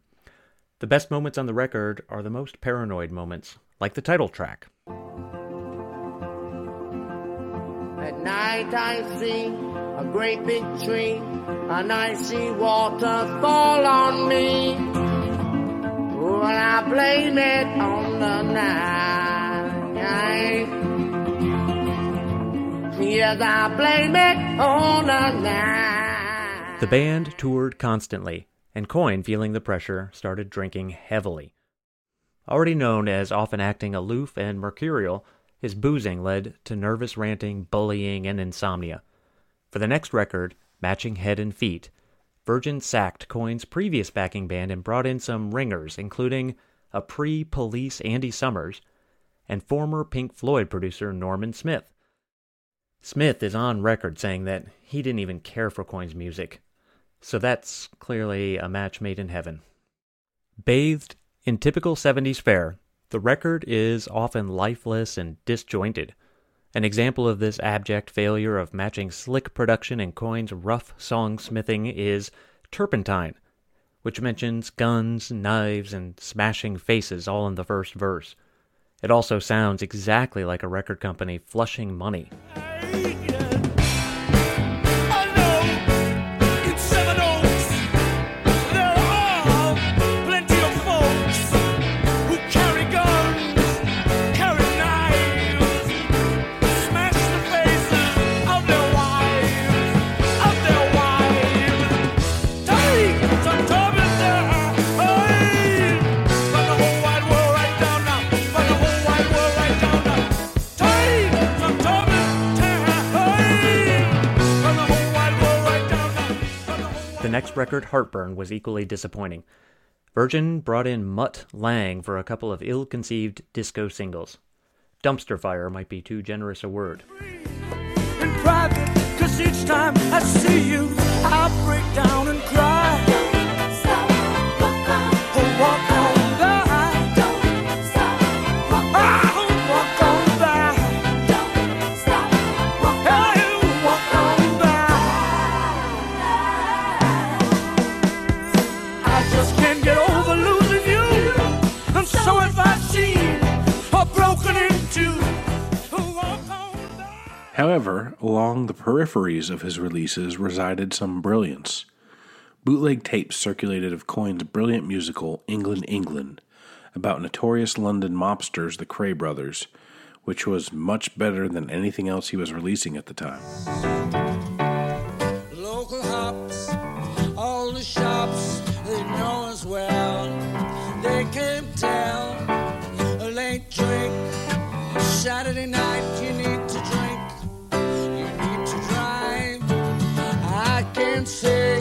The best moments on the record are the most paranoid moments, like the title track. At night I see a great big tree, and I see water fall on me. Well, I blame it on the night. Yes, I blame it on the night. The band toured constantly, and Coyne, feeling the pressure, started drinking heavily. Already known as often acting aloof and mercurial, his boozing led to nervous ranting, bullying, and insomnia. For the next record, Matching Head and Feet, Virgin sacked Coyne's previous backing band and brought in some ringers, including a pre-Police Andy Summers and former Pink Floyd producer Norman Smith. Smith is on record saying that he didn't even care for Coyne's music, so that's clearly a match made in heaven. Bathed in typical seventies fare, the record is often lifeless and disjointed. An example of this abject failure of matching slick production and Coyne's rough song-smithing is Turpentine, which mentions guns, knives, and smashing faces all in the first verse. It also sounds exactly like a record company flushing money. Next record, Heartburn, was equally disappointing. Virgin brought in Mutt Lange for a couple of ill-conceived disco singles. Dumpster Fire might be too generous a word. In private, 'cause each time I see you, I break down and cry. Don't stop, walk on. Oh, walk on by. Don't stop, walk on. Oh, walk on by. Don't stop, walk on. Oh, walk on. However, along the peripheries of his releases resided some brilliance. Bootleg tapes circulated of Coyne's brilliant musical England, England, about notorious London mobsters, the Cray Brothers, which was much better than anything else he was releasing at the time. Local hops, all the shops, they know us well. They can't tell, a late drink, Saturday night you need to drink. Say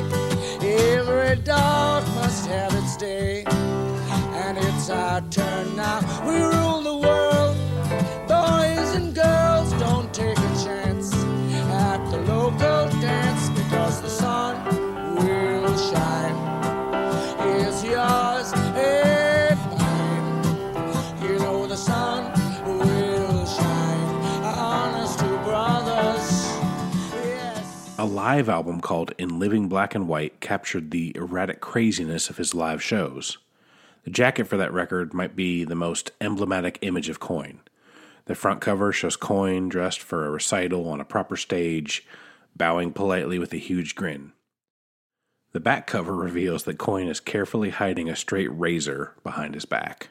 every dog must have its day, and it's our turn now. We rule the world, boys and girls, don't take a chance at the local dance, because the sun will shine. It's yours and mine. You know the sun will shine. Honest to brothers. A live album called In Living Black and White captured the erratic craziness of his live shows. The jacket for that record might be the most emblematic image of Coyne. The front cover shows Coyne dressed for a recital on a proper stage, bowing politely with a huge grin. The back cover reveals that Coyne is carefully hiding a straight razor behind his back.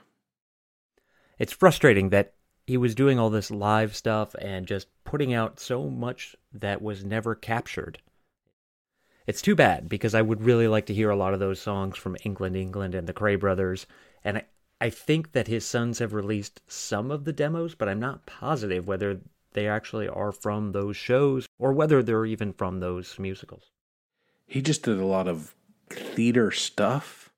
It's frustrating that he was doing all this live stuff and just putting out so much that was never captured. It's too bad, because I would really like to hear a lot of those songs from England, England, and the Cray Brothers, and I, I think that his sons have released some of the demos, but I'm not positive whether they actually are from those shows or whether they're even from those musicals. He just did a lot of theater stuff,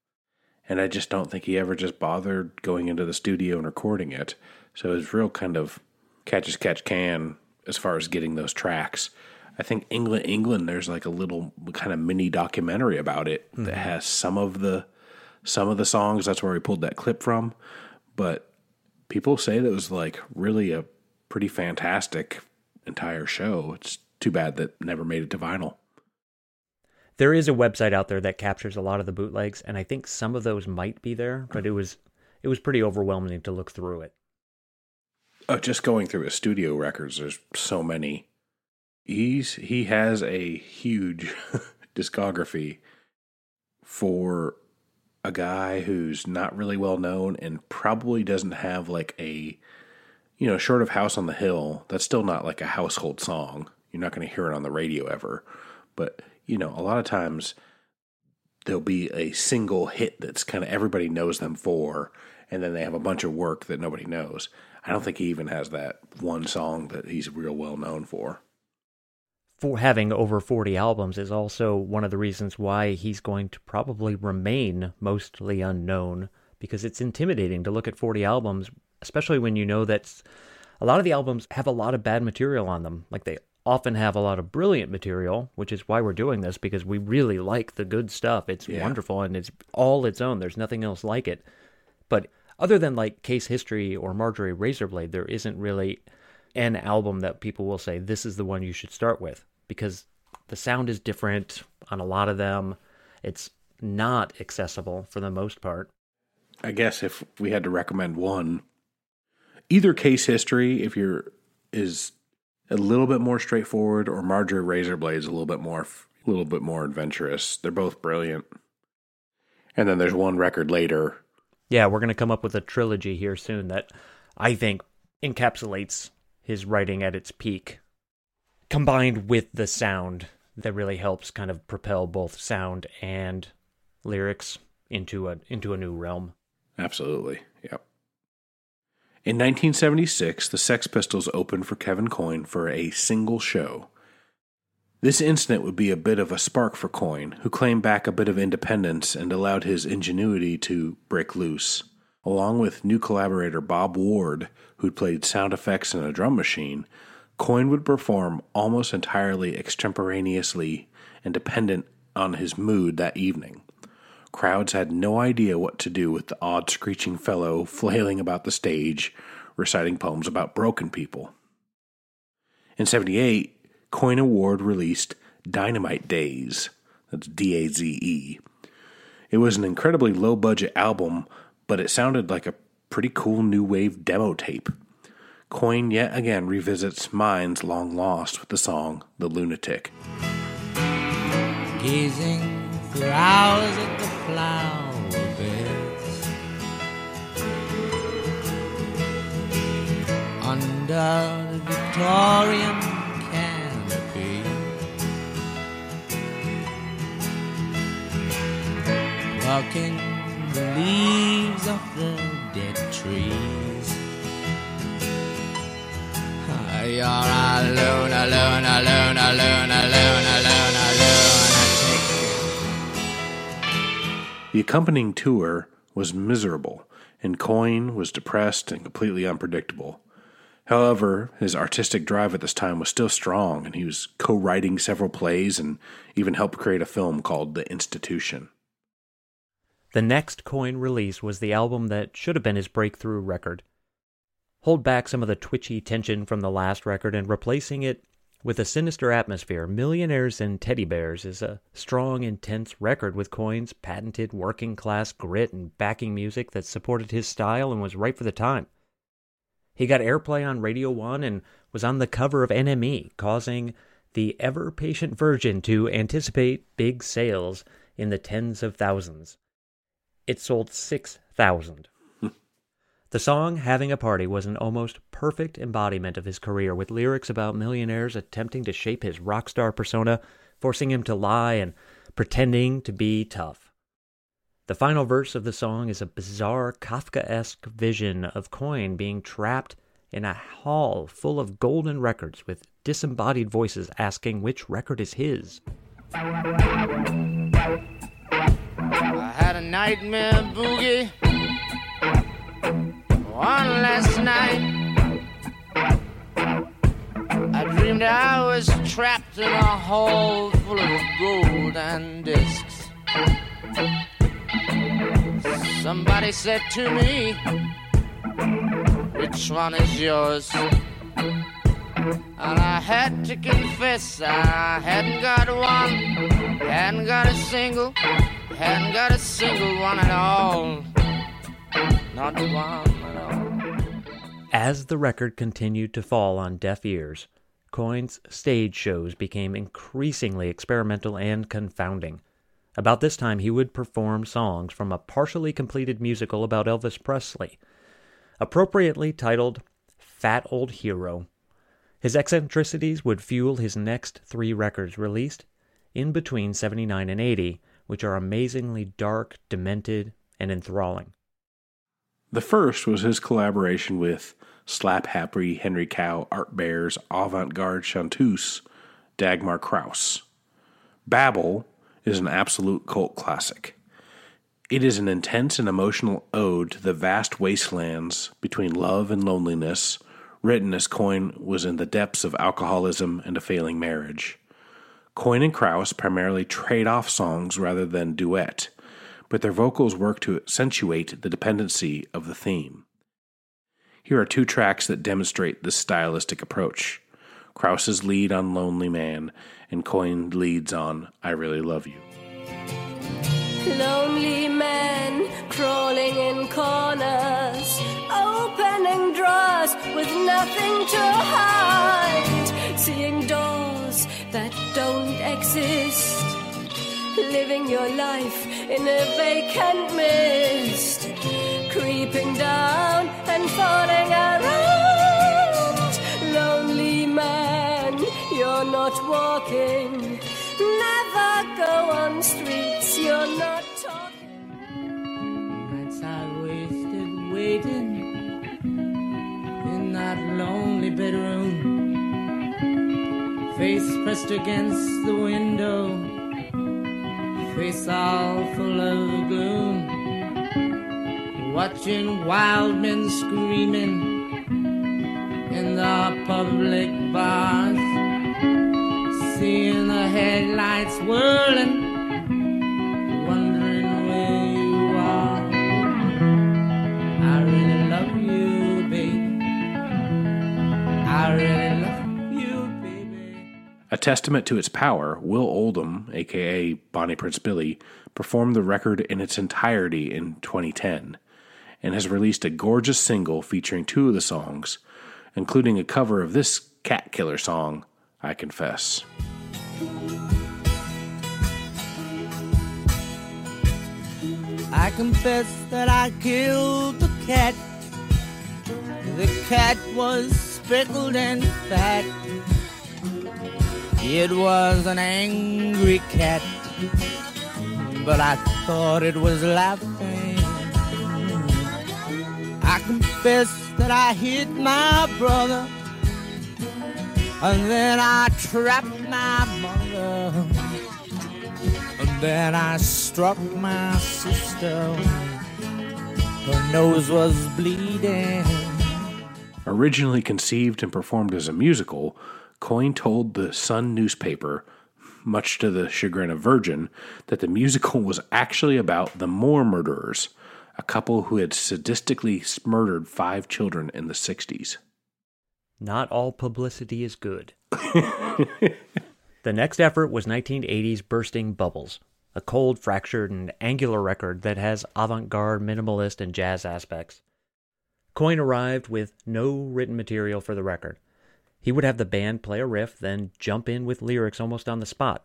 and I just don't think he ever just bothered going into the studio and recording it. So it's real kind of catch-as-catch-can as far as getting those tracks. I think England, England, there's like a little kind of mini documentary about it mm-hmm. that has some of the some of the songs. That's where we pulled that clip from. But people say that was like really a pretty fantastic entire show. It's too bad that never made it to vinyl. There is a website out there that captures a lot of the bootlegs, and I think some of those might be there, but it was it was pretty overwhelming to look through it. Oh, just going through his studio records, there's so many. He's he has a huge discography for a guy who's not really well known and probably doesn't have like a, you know, short of House on the Hill, that's still not like a household song. You're not going to hear it on the radio ever. But, you know, a lot of times there'll be a single hit that's kind of everybody knows them for, and then they have a bunch of work that nobody knows. I don't think he even has that one song that he's real well known for. For having over forty albums is also one of the reasons why he's going to probably remain mostly unknown, because it's intimidating to look at forty albums, especially when you know that a lot of the albums have a lot of bad material on them. Like, they often have a lot of brilliant material, which is why we're doing this, because we really like the good stuff. It's yeah. wonderful, and it's all its own. There's nothing else like it. But other than like Case History or Marjorie Razorblade, there isn't really an album that people will say, this is the one you should start with, because the sound is different on a lot of them. It's not accessible for the most part. I guess if we had to recommend one, either Case History, if you're, is a little bit more straightforward, or Marjorie Razorblade is a little bit more, a little bit more adventurous. They're both brilliant. And then there's one record later. Yeah, we're going to come up with a trilogy here soon that I think encapsulates his writing at its peak, combined with the sound that really helps kind of propel both sound and lyrics into a into a new realm. Absolutely, yep. In nineteen seventy-six, the Sex Pistols opened for Kevin Coyne for a single show. This incident would be a bit of a spark for Coyne, who claimed back a bit of independence and allowed his ingenuity to break loose. Along with new collaborator Bob Ward, who'd played sound effects and a drum machine, Coyne would perform almost entirely extemporaneously and dependent on his mood that evening. Crowds had no idea what to do with the odd screeching fellow flailing about the stage, reciting poems about broken people. In seventy-eight, Coyne Award released Dynamite Days, that's D A Z E. It was an incredibly low-budget album, but it sounded like a pretty cool new wave demo tape. Coyne yet again revisits minds long lost with the song The Lunatic. Gazing for hours at the flower beds under the Victorian walking the leaves of the dead trees. Oh, you're alone, alone, alone, alone, alone, alone, alone. The accompanying tour was miserable, and Coyne was depressed and completely unpredictable. However, his artistic drive at this time was still strong, and he was co-writing several plays and even helped create a film called The Institution. The next Coyne release was the album that should have been his breakthrough record. Hold back some of the twitchy tension from the last record and replacing it with a sinister atmosphere. Millionaires and Teddy Bears is a strong, intense record with Coyne's patented working-class grit and backing music that supported his style and was right for the time. He got airplay on Radio One and was on the cover of N M E, causing the ever-patient virgin to anticipate big sales in the tens of thousands. It sold six thousand. The song, Having a Party, was an almost perfect embodiment of his career, with lyrics about millionaires attempting to shape his rock star persona, forcing him to lie and pretending to be tough. The final verse of the song is a bizarre Kafkaesque vision of Coyne being trapped in a hall full of golden records with disembodied voices asking which record is his. I had a nightmare boogie one last night. I dreamed I was trapped in a hole full of gold and discs. Somebody said to me, which one is yours? And I had to confess I hadn't got one. Hadn't got a single, hadn't got a single one at all. Not one at all. As the record continued to fall on deaf ears, Coyne's stage shows became increasingly experimental and confounding. About this time, he would perform songs from a partially completed musical about Elvis Presley, appropriately titled Fat Old Hero. His eccentricities would fuel his next three records released in between seventy-nine and eighty, which are amazingly dark, demented, and enthralling. The first was his collaboration with Slap Happy, Henry Cow, Art Bears, Avant-Garde Chanteuse, Dagmar Krauss. Babel is an absolute cult classic. It is an intense and emotional ode to the vast wastelands between love and loneliness, written as Coyne was in the depths of alcoholism and a failing marriage. Coyne and Krauss primarily trade off songs rather than duet, but their vocals work to accentuate the dependency of the theme. Here are two tracks that demonstrate this stylistic approach. Krauss's lead on Lonely Man and Coyne leads on I Really Love You. Lonely men crawling in corners, opening drawers with nothing to hide, seeing doors that don't exist, living your life in a vacant mist, creeping down and falling around. Lonely man, you're not walking, never go on streets you're not talking. Nights I wasted waiting in that lonely bedroom, face pressed against the window, face all full of gloom, watching wild men screaming in the public bars, seeing the headlights whirling, wondering where you are. I really love you, baby. I really love you, baby. A testament to its power, Will Oldham, a k a. Bonnie Prince Billy, performed the record in its entirety in twenty ten and has released a gorgeous single featuring two of the songs, including a cover of this cat killer song, I Confess. I confess that I killed the cat. The cat was speckled and fat. It was an angry cat, but I thought it was laughing. I confess that I hit my brother, and then I trapped my mother, and then I struck my sister. Her nose was bleeding. Originally conceived and performed as a musical, Coyne told the Sun newspaper, much to the chagrin of Virgin, that the musical was actually about the Moore murderers, a couple who had sadistically murdered five children in the sixties. Not all publicity is good. The next effort was nineteen eighty's Bursting Bubbles, a cold, fractured, and angular record that has avant-garde, minimalist, and jazz aspects. Coyne arrived with no written material for the record. He would have the band play a riff, then jump in with lyrics almost on the spot.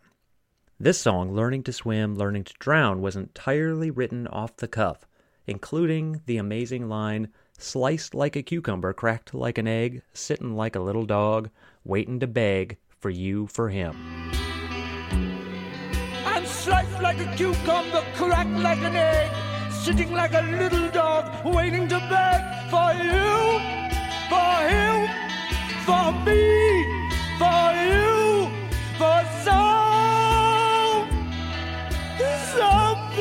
This song, Learning to Swim, Learning to Drown, was entirely written off the cuff, including the amazing line, sliced like a cucumber, cracked like an egg, sittin' like a little dog, waitin' to beg for you, for him. I'm sliced like a cucumber, cracked like an egg, sitting like a little dog, waiting to beg for you, for him, for me, for you, for some, something.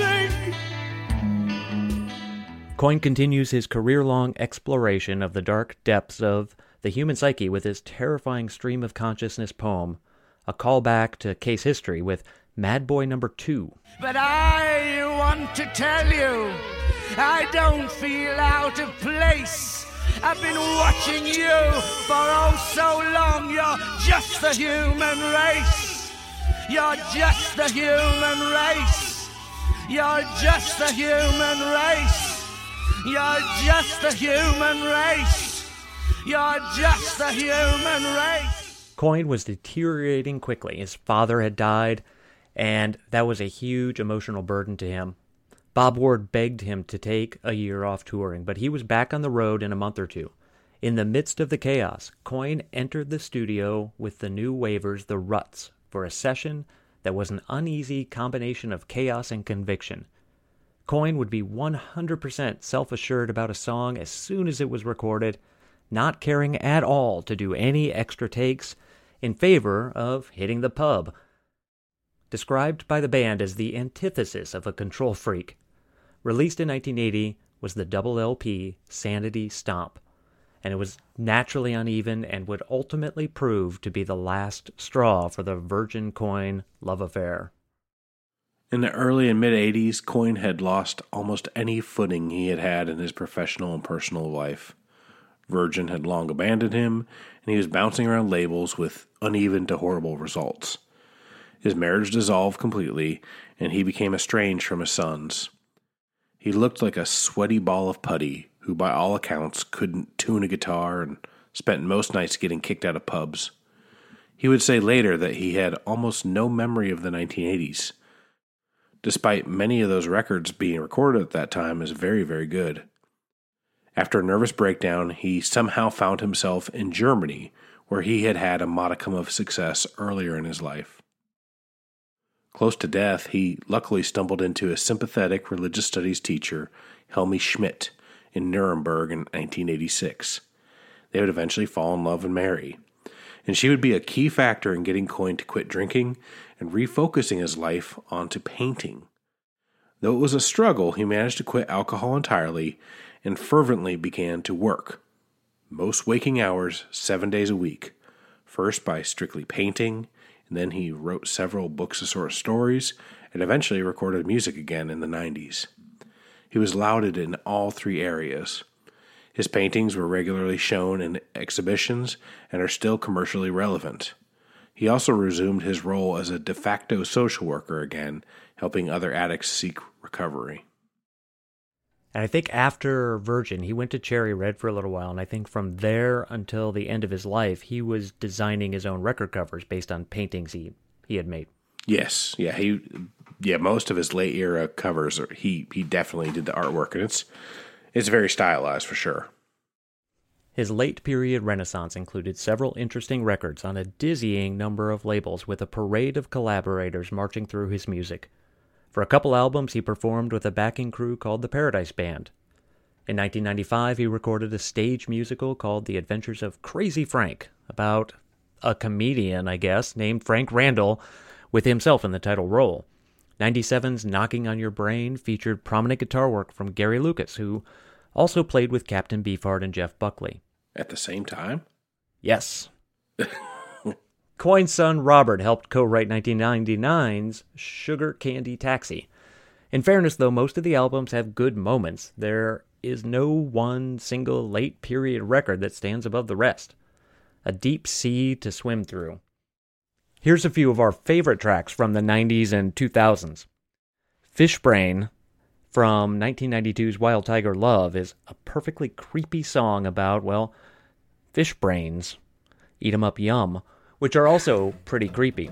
Coyne continues his career-long exploration of the dark depths of the human psyche with his terrifying stream-of-consciousness poem, a callback to Case History with Mad Boy Number Two. But I want to tell you, I don't feel out of place. I've been watching you for oh so long, you're just the human race. You're just the human race. You're just the human race. You're just the human race. You're just the human race. Coyne was deteriorating quickly. His father had died, and that was a huge emotional burden to him. Bob Ward begged him to take a year off touring, but he was back on the road in a month or two. In the midst of the chaos, Coyne entered the studio with the new waivers, The Ruts, for a session that was an uneasy combination of chaos and conviction. Coyne would be one hundred percent self-assured about a song as soon as it was recorded, not caring at all to do any extra takes in favor of hitting the pub. Described by the band as the antithesis of a control freak, released in nineteen eighty was the double L P Sanity Stomp, and it was naturally uneven and would ultimately prove to be the last straw for the Virgin Coyne love affair. In the early and mid-eighties, Coyne had lost almost any footing he had had in his professional and personal life. Virgin had long abandoned him, and he was bouncing around labels with uneven to horrible results. His marriage dissolved completely, and he became estranged from his sons. He looked like a sweaty ball of putty, who by all accounts couldn't tune a guitar and spent most nights getting kicked out of pubs. He would say later that he had almost no memory of the nineteen eighties, despite many of those records being recorded at that time as very, very good. After a nervous breakdown, he somehow found himself in Germany, where he had had a modicum of success earlier in his life. Close to death, he luckily stumbled into a sympathetic religious studies teacher, Helmi Schmidt, in Nuremberg in nineteen eighty-six. They would eventually fall in love and marry, and she would be a key factor in getting Coyne to quit drinking and refocusing his life onto painting. Though it was a struggle, he managed to quit alcohol entirely and fervently began to work, most waking hours, seven days a week, first by strictly painting. And then he wrote several books of short stories and eventually recorded music again in the nineties. He was lauded in all three areas. His paintings were regularly shown in exhibitions and are still commercially relevant. He also resumed his role as a de facto social worker again, helping other addicts seek recovery. And I think after Virgin, he went to Cherry Red for a little while, and I think from there until the end of his life, he was designing his own record covers based on paintings he, he had made. Yes, yeah, he, yeah, most of his late era covers, are, he he definitely did the artwork, and it's it's very stylized for sure. His late period renaissance included several interesting records on a dizzying number of labels, with a parade of collaborators marching through his music. For a couple albums, he performed with a backing crew called the Paradise Band. In nineteen ninety-five, he recorded a stage musical called The Adventures of Crazy Frank, about a comedian, I guess, named Frank Randall, with himself in the title role. ninety-seven's Knocking on Your Brain featured prominent guitar work from Gary Lucas, who also played with Captain Beefheart and Jeff Buckley. At the same time? Yes. Coyne's son Robert helped co-write nineteen ninety-nine's Sugar Candy Taxi. In fairness, though, most of the albums have good moments, there is no one single late-period record that stands above the rest. A deep sea to swim through. Here's a few of our favorite tracks from the nineties and two thousands. Fishbrain from nineteen ninety-two's Wild Tiger Love is a perfectly creepy song about, well, fish brains. Eat 'em up yum. Which are also pretty creepy.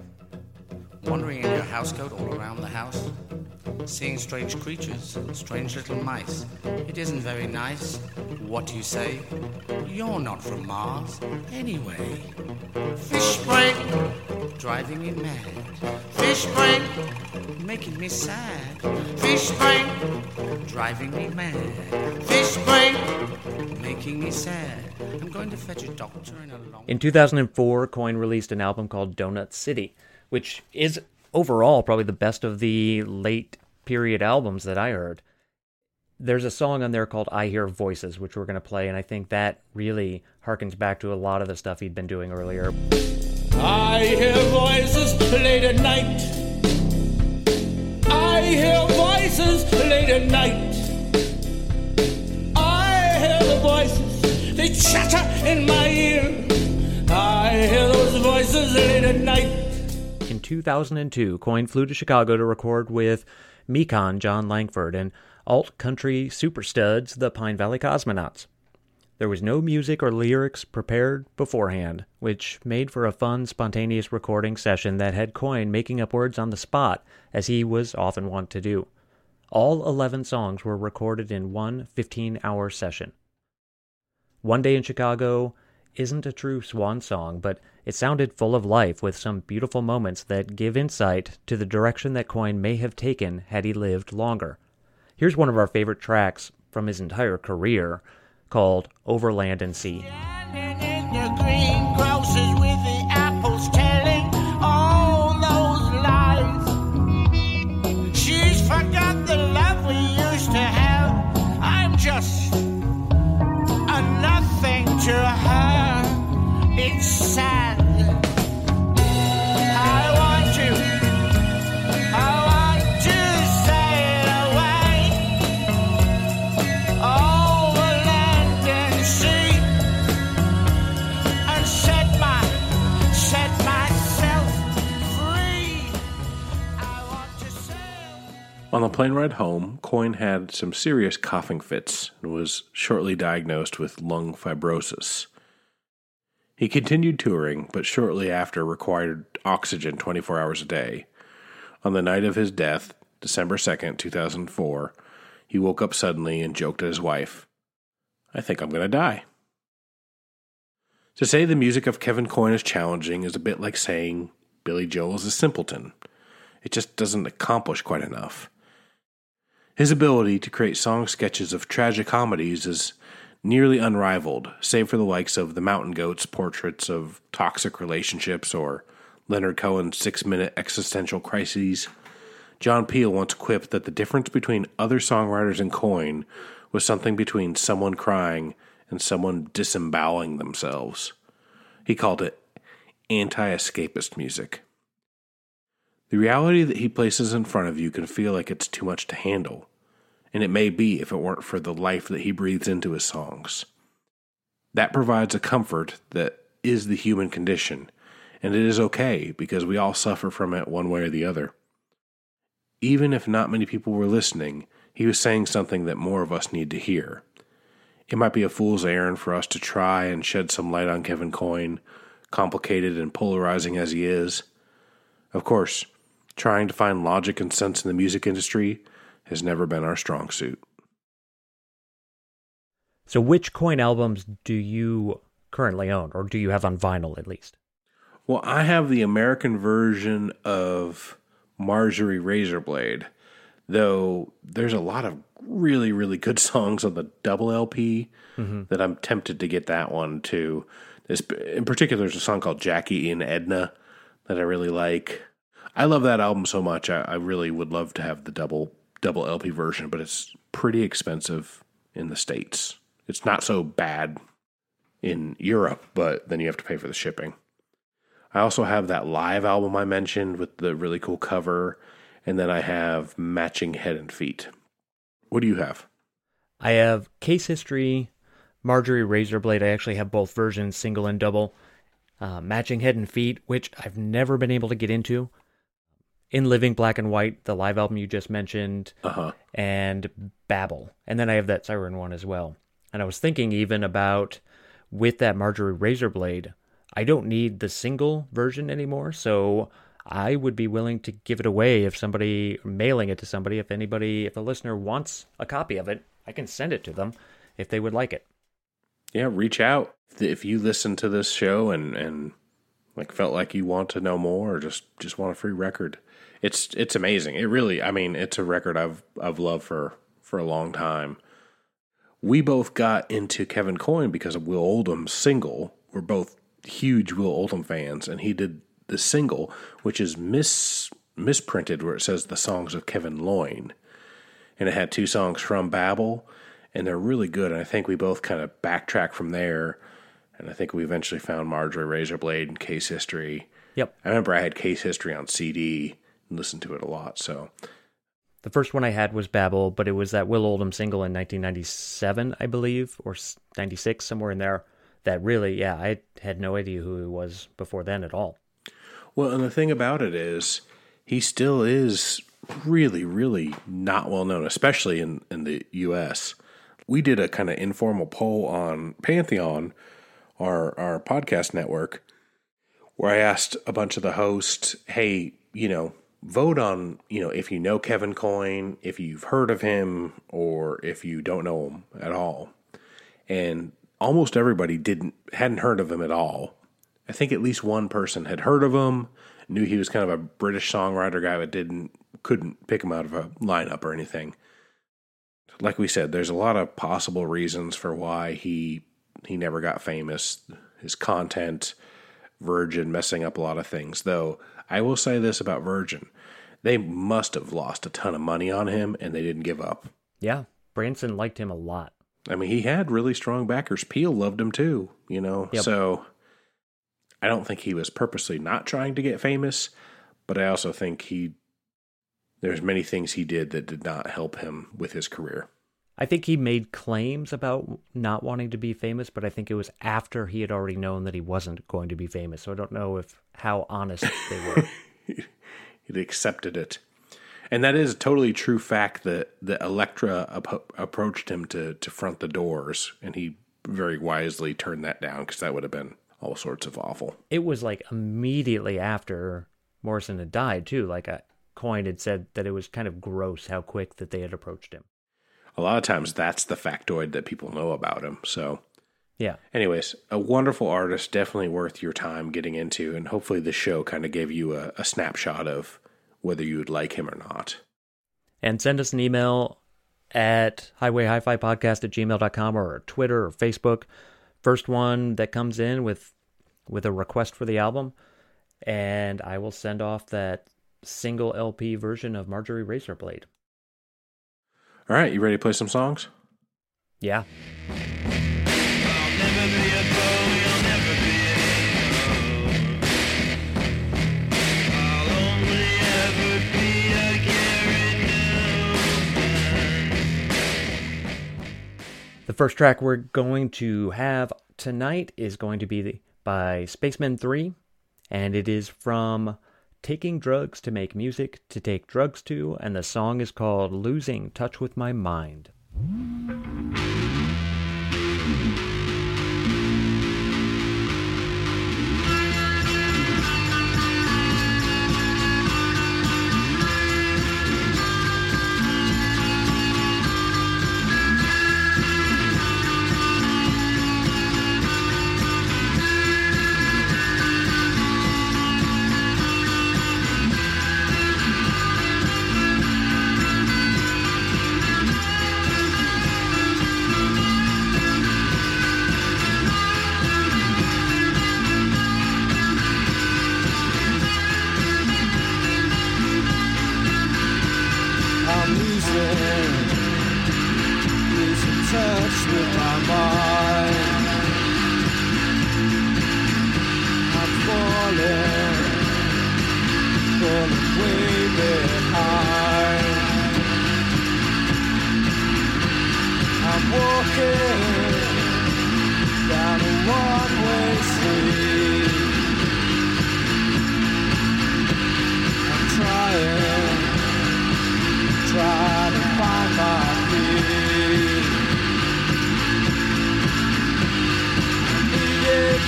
Wandering in your housecoat all around the house, seeing strange creatures, strange little mice. It isn't very nice. What do you say? You're not from Mars, anyway. Fish brain, driving me mad. Fish brain, making me sad. Fish brain, driving me mad. Fish brain, making me sad. I'm going to fetch a doctor in a long... In two thousand four, Coyne released an album called Donut City, which is overall probably the best of the late period albums that I heard. There's a song on there called I Hear Voices, which we're going to play, and I think that really harkens back to a lot of the stuff he'd been doing earlier. I hear voices late at night. I hear voices late at night. I hear the voices, they chatter in my ear. I hear those voices late at night. two thousand two, Coyne flew to Chicago to record with Mekon John Langford and alt-country superstuds, the Pine Valley Cosmonauts. There was no music or lyrics prepared beforehand, which made for a fun, spontaneous recording session that had Coyne making up words on the spot, as he was often wont to do. All eleven songs were recorded in one fifteen-hour session. One Day in Chicago isn't a true swan song, but it sounded full of life with some beautiful moments that give insight to the direction that Coyne may have taken had he lived longer. Here's one of our favorite tracks from his entire career, called Over Land and Sea. Standing in the green grocers with the apples telling all those lies. She's forgot the love we used to have. I'm just a nothing to her. It's sad. I want you. I want you. On the plane ride home, Coyne had some serious coughing fits and was shortly diagnosed with lung fibrosis. He continued touring, but shortly after required oxygen twenty-four hours a day. On the night of his death, December second, two thousand four, he woke up suddenly and joked at his wife, "I think I'm going to die." To say the music of Kevin Coyne is challenging is a bit like saying Billy Joel is a simpleton. It just doesn't accomplish quite enough. His ability to create song sketches of tragicomedies is nearly unrivaled, save for the likes of the Mountain Goats' portraits of toxic relationships or Leonard Cohen's six-minute existential crises. John Peel once quipped that the difference between other songwriters and Coyne was something between someone crying and someone disemboweling themselves. He called it anti-escapist music. The reality that he places in front of you can feel like it's too much to handle, and it may be if it weren't for the life that he breathes into his songs. That provides a comfort that is the human condition, and it is okay because we all suffer from it one way or the other. Even if not many people were listening, he was saying something that more of us need to hear. It might be a fool's errand for us to try and shed some light on Kevin Coyne, complicated and polarizing as he is. Of course, trying to find logic and sense in the music industry has never been our strong suit. So which Coyne albums do you currently own, or do you have on vinyl at least? Well, I have the American version of Marjorie Razorblade, though there's a lot of really, really good songs on the double L P mm-hmm. that I'm tempted to get that one too. This, in particular, there's a song called Jackie and Edna that I really like. I love that album so much. I, I really would love to have the double double L P version, but it's pretty expensive in the States. It's not so bad in Europe, but then you have to pay for the shipping. I also have that live album I mentioned with the really cool cover, and then I have Matching Head and Feet. What do you have? I have Case History, Marjorie Razorblade. I actually have both versions, single and double. Uh, Matching Head and Feet, which I've never been able to get into. In Living Black and White, the live album you just mentioned, uh-huh. and Babel. And then I have that Siren one as well. And I was thinking even about, with that Marjorie Razorblade, I don't need the single version anymore, so I would be willing to give it away if somebody, mailing it to somebody, if anybody, if a listener wants a copy of it, I can send it to them if they would like it. Yeah, reach out. If you listen to this show and, and like felt like you want to know more or just, just want a free record, it's it's amazing. It really, I mean, it's a record I've I've loved for, for a long time. We both got into Kevin Coyne because of Will Oldham's single. We're both huge Will Oldham fans, and he did the single, which is mis misprinted where it says the songs of Kevin Loyne. And it had two songs from Babel, and they're really good, and I think we both kind of backtrack from there. And I think we eventually found Marjorie Razorblade and Case History. Yep. I remember I had Case History on C D and listened to it a lot. So the first one I had was Babel, but it was that Will Oldham single in nineteen ninety-seven, I believe, or ninety-six, somewhere in there. That really, yeah, I had no idea who he was before then at all. Well, and the thing about it is he still is really, really not well known, especially in, in the U S. We did a kind of informal poll on Pantheon, our our podcast network, where I asked a bunch of the hosts, hey, you know, vote on, you know, if you know Kevin Coyne, if you've heard of him, or if you don't know him at all. And almost everybody didn't hadn't heard of him at all. I think at least one person had heard of him, knew he was kind of a British songwriter guy, but didn't couldn't pick him out of a lineup or anything. Like we said, there's a lot of possible reasons for why he he never got famous. His content, Virgin messing up a lot of things. Though I will say this about Virgin. They must have lost a ton of money on him, and they didn't give up. Yeah, Branson liked him a lot. I mean, he had really strong backers. Peel loved him too, you know? Yep. So I don't think he was purposely not trying to get famous, but I also think he there's many things he did that did not help him with his career. I think he made claims about not wanting to be famous, but I think it was after he had already known that he wasn't going to be famous. So I don't know if how honest they were. He accepted it. And that is a totally true fact that, that Elektra ap- approached him to, to front the Doors, and he very wisely turned that down because that would have been all sorts of awful. It was like immediately after Morrison had died, too. Like a Coyne had said that it was kind of gross how quick that they had approached him. A lot of times that's the factoid that people know about him. So, yeah. Anyways, a wonderful artist, definitely worth your time getting into, and hopefully this show kind of gave you a, a snapshot of whether you would like him or not. And send us an email at highway hi fi podcast at gmail dot com or Twitter or Facebook. First one that comes in with with a request for the album, and I will send off that single L P version of Marjorie Razorblade. All right, you ready to play some songs? Yeah. The first track we're going to have tonight is going to be the, by Spacemen three, and it is from Taking Drugs to Make Music to Take Drugs To, and the song is called Losing Touch With My Mind.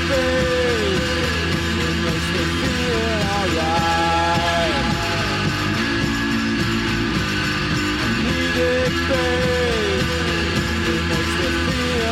Babe, it makes me feel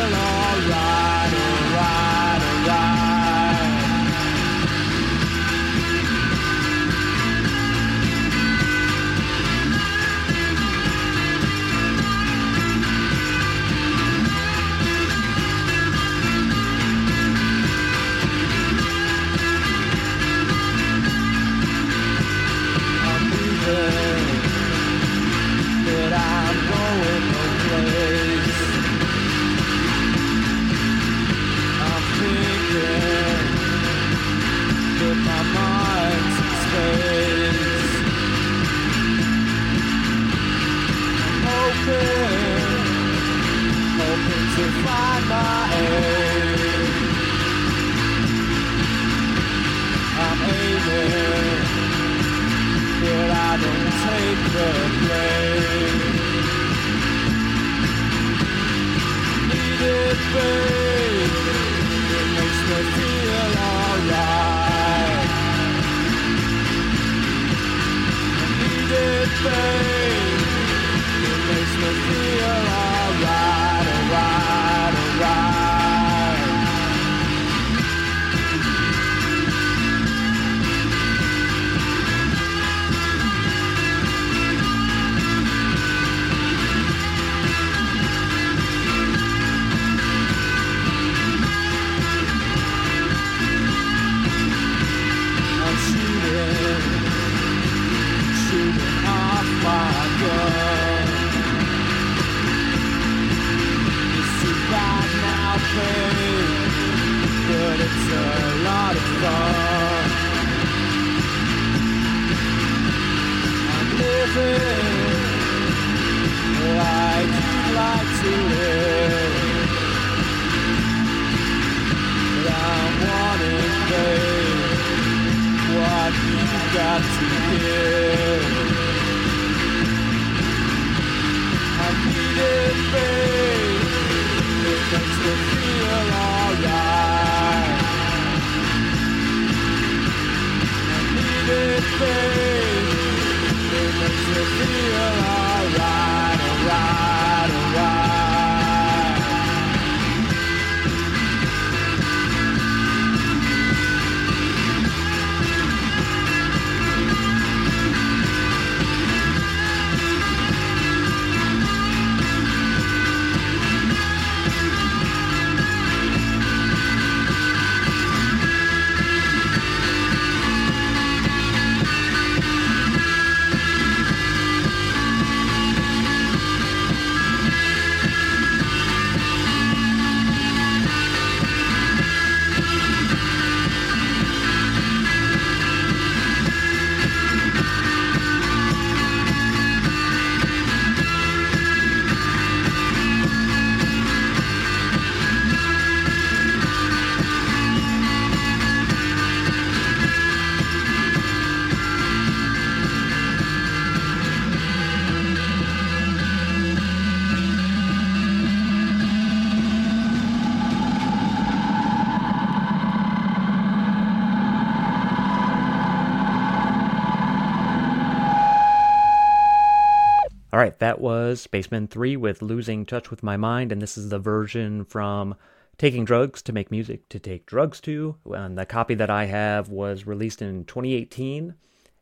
All right, that was Spacemen three with Losing Touch With My Mind, and this is the version from Taking Drugs to Make Music to Take Drugs To, and the copy that I have was released in twenty eighteen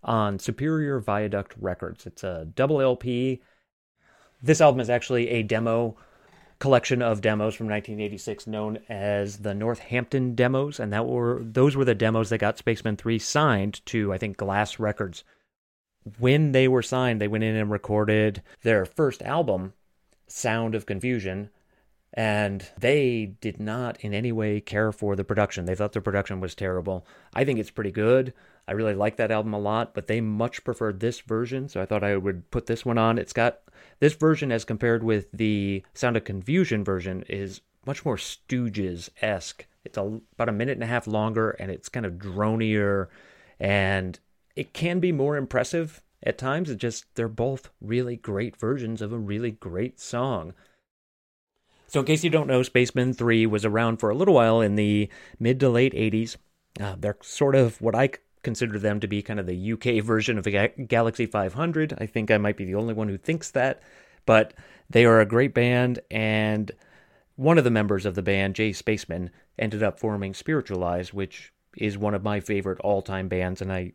on Superior Viaduct Records. It's a double L P. This album is actually a demo collection of demos from nineteen eighty-six known as the Northampton Demos, and that were those were the demos that got Spacemen three signed to, I think, Glass Records. When they were signed, they went in and recorded their first album, Sound of Confusion, and they did not in any way care for the production. They thought the production was terrible. I think it's pretty good. I really like that album a lot, but they much preferred this version, so I thought I would put this one on. It's got, this version as compared with the Sound of Confusion version is much more Stooges-esque. It's a, about a minute and a half longer, and it's kind of dronier, and it can be more impressive at times. It just, they're both really great versions of a really great song. So in case you don't know, Spacemen three was around for a little while in the mid to late eighties. Uh, they're sort of what I consider them to be kind of the U K version of the Galaxy five hundred. I think I might be the only one who thinks that, but they are a great band, and one of the members of the band, Jay Spaceman, ended up forming Spiritualized, which is one of my favorite all-time bands, and I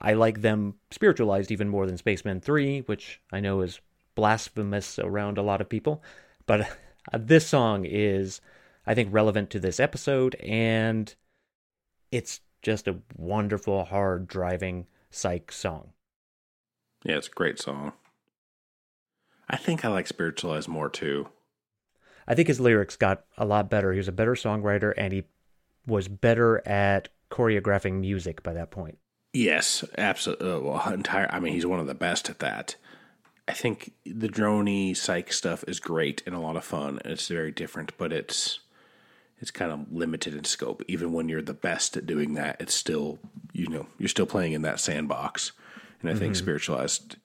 I like them Spiritualized even more than Spacemen three, which I know is blasphemous around a lot of people. But this song is, I think, relevant to this episode, and it's just a wonderful, hard-driving psych song. Yeah, it's a great song. I think I like Spiritualized more, too. I think his lyrics got a lot better. He was a better songwriter, and he was better at choreographing music by that point. Yes, absolutely. Uh, well, entire. I mean, he's one of the best at that. I think the drony psych stuff is great and a lot of fun. It's very different, but it's it's kind of limited in scope. Even when you're the best at doing that, it's still, you know, you're still playing in that sandbox. And I mm-hmm. think Spiritualized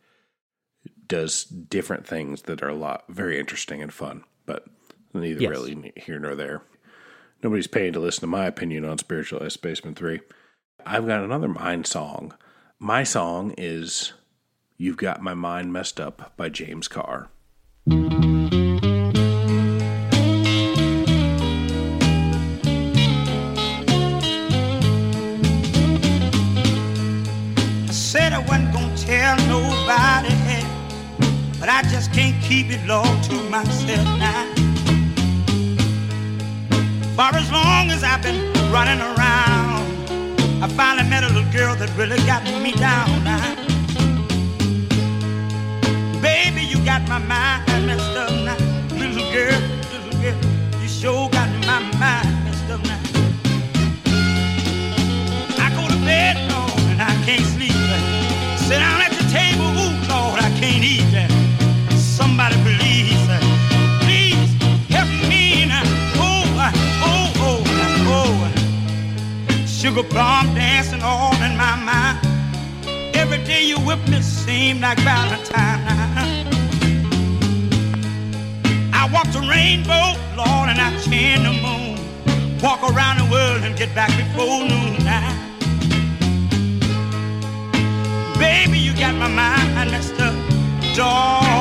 does different things that are a lot very interesting and fun, but neither yes. really here nor there. Nobody's paying to listen to my opinion on Spiritualized Spacemen three. I've got another mind song. My song is You've Got My Mind Messed Up by James Carr. I said I wasn't gonna tell nobody, but I just can't keep it low to myself now. For as long as I've been running around, I finally met a little girl that really got me down now. Baby, you got my mind messed up now. Little girl, little girl, you sure got my mind messed up now. I go to bed, Lord, and I can't sleep. Sit down at the table, ooh, Lord, I can't eat that. Somebody believes that. Please help me now. Oh, oh, oh, sugar plum dancing all in my mind. Every day you whip me seem like Valentine. I walk the rainbow, Lord, and I chant the moon. Walk around the world and get back before noon now. Baby, you got my mind messed up, darling.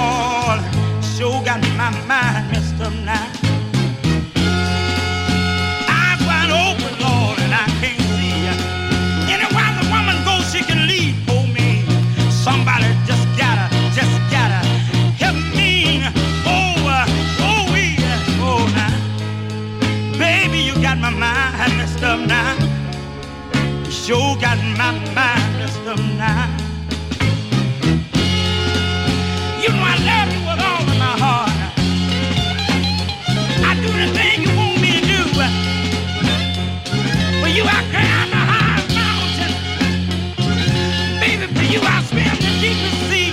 Sure got my mind messed up now. Eyes wide open, Lord, and I can't see. Anywhere the woman goes, she can lead for me. Somebody just gotta, just gotta help me. Oh, uh, oh, yeah, oh, now. Baby, you got my mind messed up now. Sure got my mind messed up now. You know I love you with all of my heart. I do the thing you want me to do. For you I climb the highest mountain. Baby, for you I swim the deepest sea.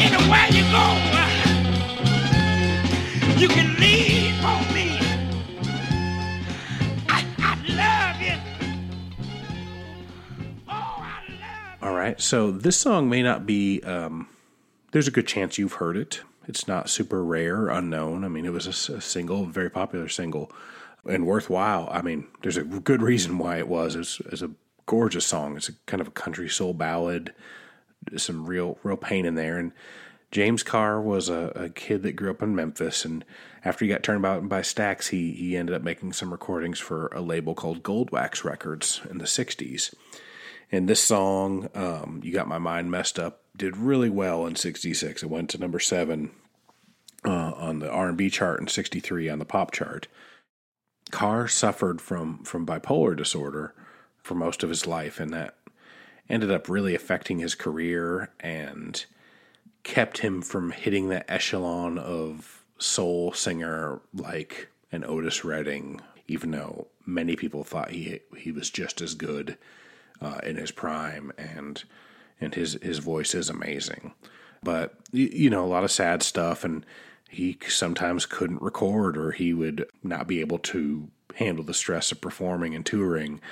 Anywhere you go, you can lead for me. I, I love you. Oh, I All right, so this song may not be, um, there's a good chance you've heard it. It's not super rare or unknown. I mean, it was a, a single, very popular single, and worthwhile. I mean, there's a good reason why it was. It's, it's a gorgeous song. It's a kind of a country soul ballad, some real real pain in there. And James Carr was a, a kid that grew up in Memphis, and after he got turned about by Stax, he, he ended up making some recordings for a label called Goldwax Records in the sixties. And this song, um, You Got My Mind Messed Up, did really well in sixty-six. It went to number seven uh, on the R and B chart and sixty-three on the pop chart. Carr suffered from, from bipolar disorder for most of his life, and that ended up really affecting his career and kept him from hitting that echelon of soul singer like an Otis Redding, even though many people thought he he was just as good. Uh, in his prime, and and his, his voice is amazing. But, you, you know, a lot of sad stuff, and he sometimes couldn't record, or he would not be able to handle the stress of performing and touring.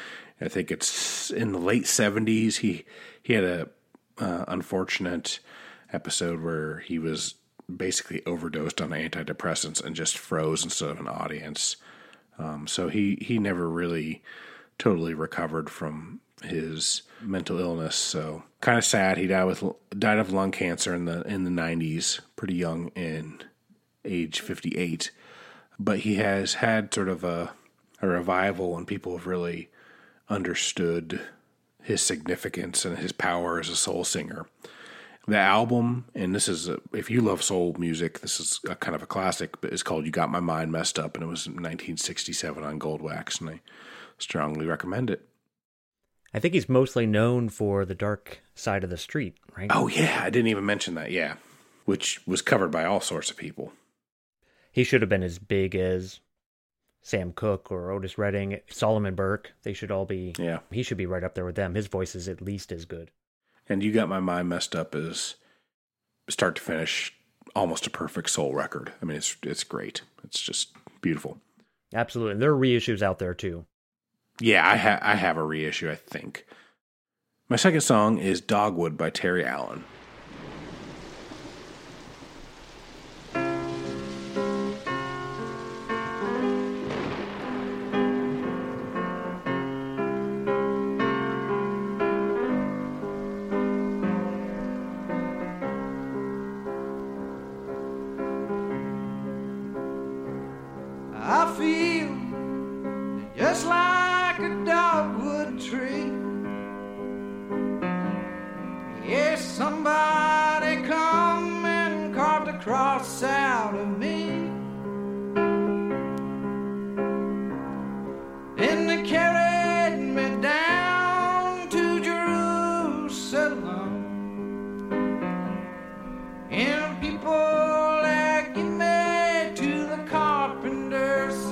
I think it's in the late seventies, he, he had a uh, unfortunate episode where he was basically overdosed on antidepressants and just froze instead of an audience. Um, so he, he never really totally recovered from his mental illness, so kind of sad. He died with died of lung cancer in the in the nineties, pretty young, in age fifty-eight. But he has had sort of a a revival, and people have really understood his significance and his power as a soul singer. The album, and this is a, if you love soul music, this is a kind of a classic. But it's called "You Got My Mind Messed Up," and it was in nineteen sixty-seven on Goldwax, and I strongly recommend it. I think he's mostly known for The Dark Side of the Street, right? Oh, yeah. I didn't even mention that, yeah. Which was covered by all sorts of people. He should have been as big as Sam Cooke or Otis Redding, Solomon Burke. They should all be, yeah. He should be right up there with them. His voice is at least as good. And You Got My Mind Messed Up is start to finish almost a perfect soul record. I mean, it's it's great. It's just beautiful. Absolutely. And there are reissues out there, too. Yeah, I, ha- I have a reissue, I think. My second song is Dogwood by Terry Allen. just like a dogwood tree. Yes, somebody come and carved a cross out of me. Then they carried me down to Jerusalem, and people that give me to the carpenter's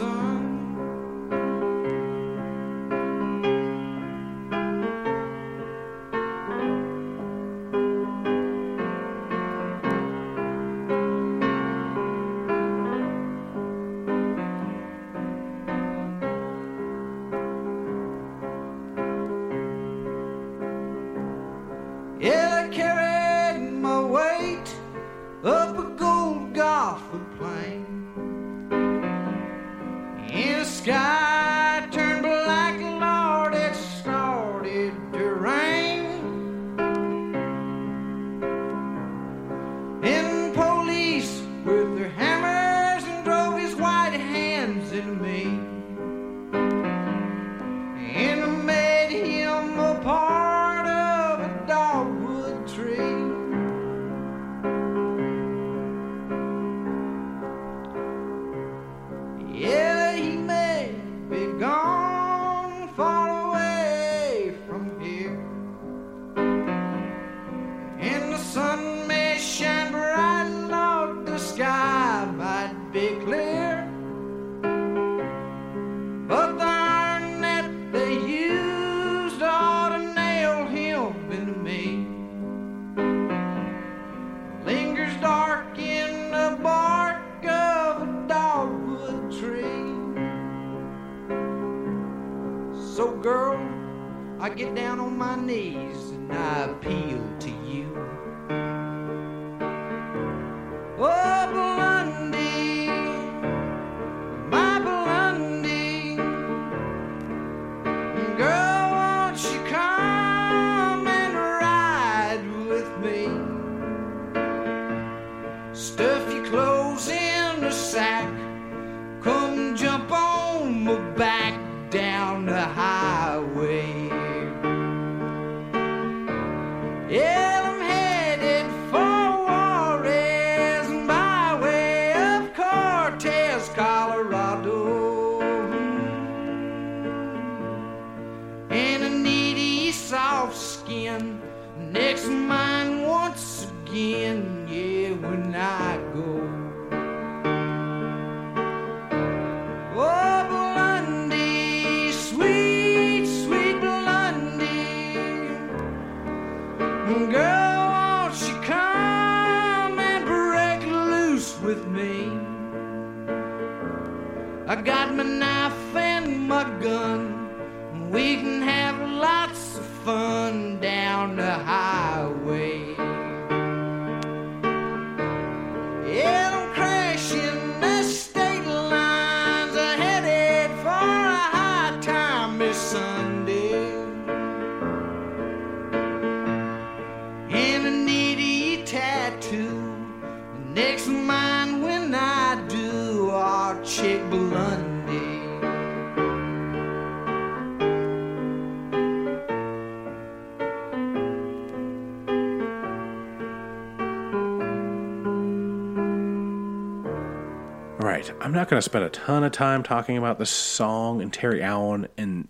I'm not going to spend a ton of time talking about this song and Terry Allen, and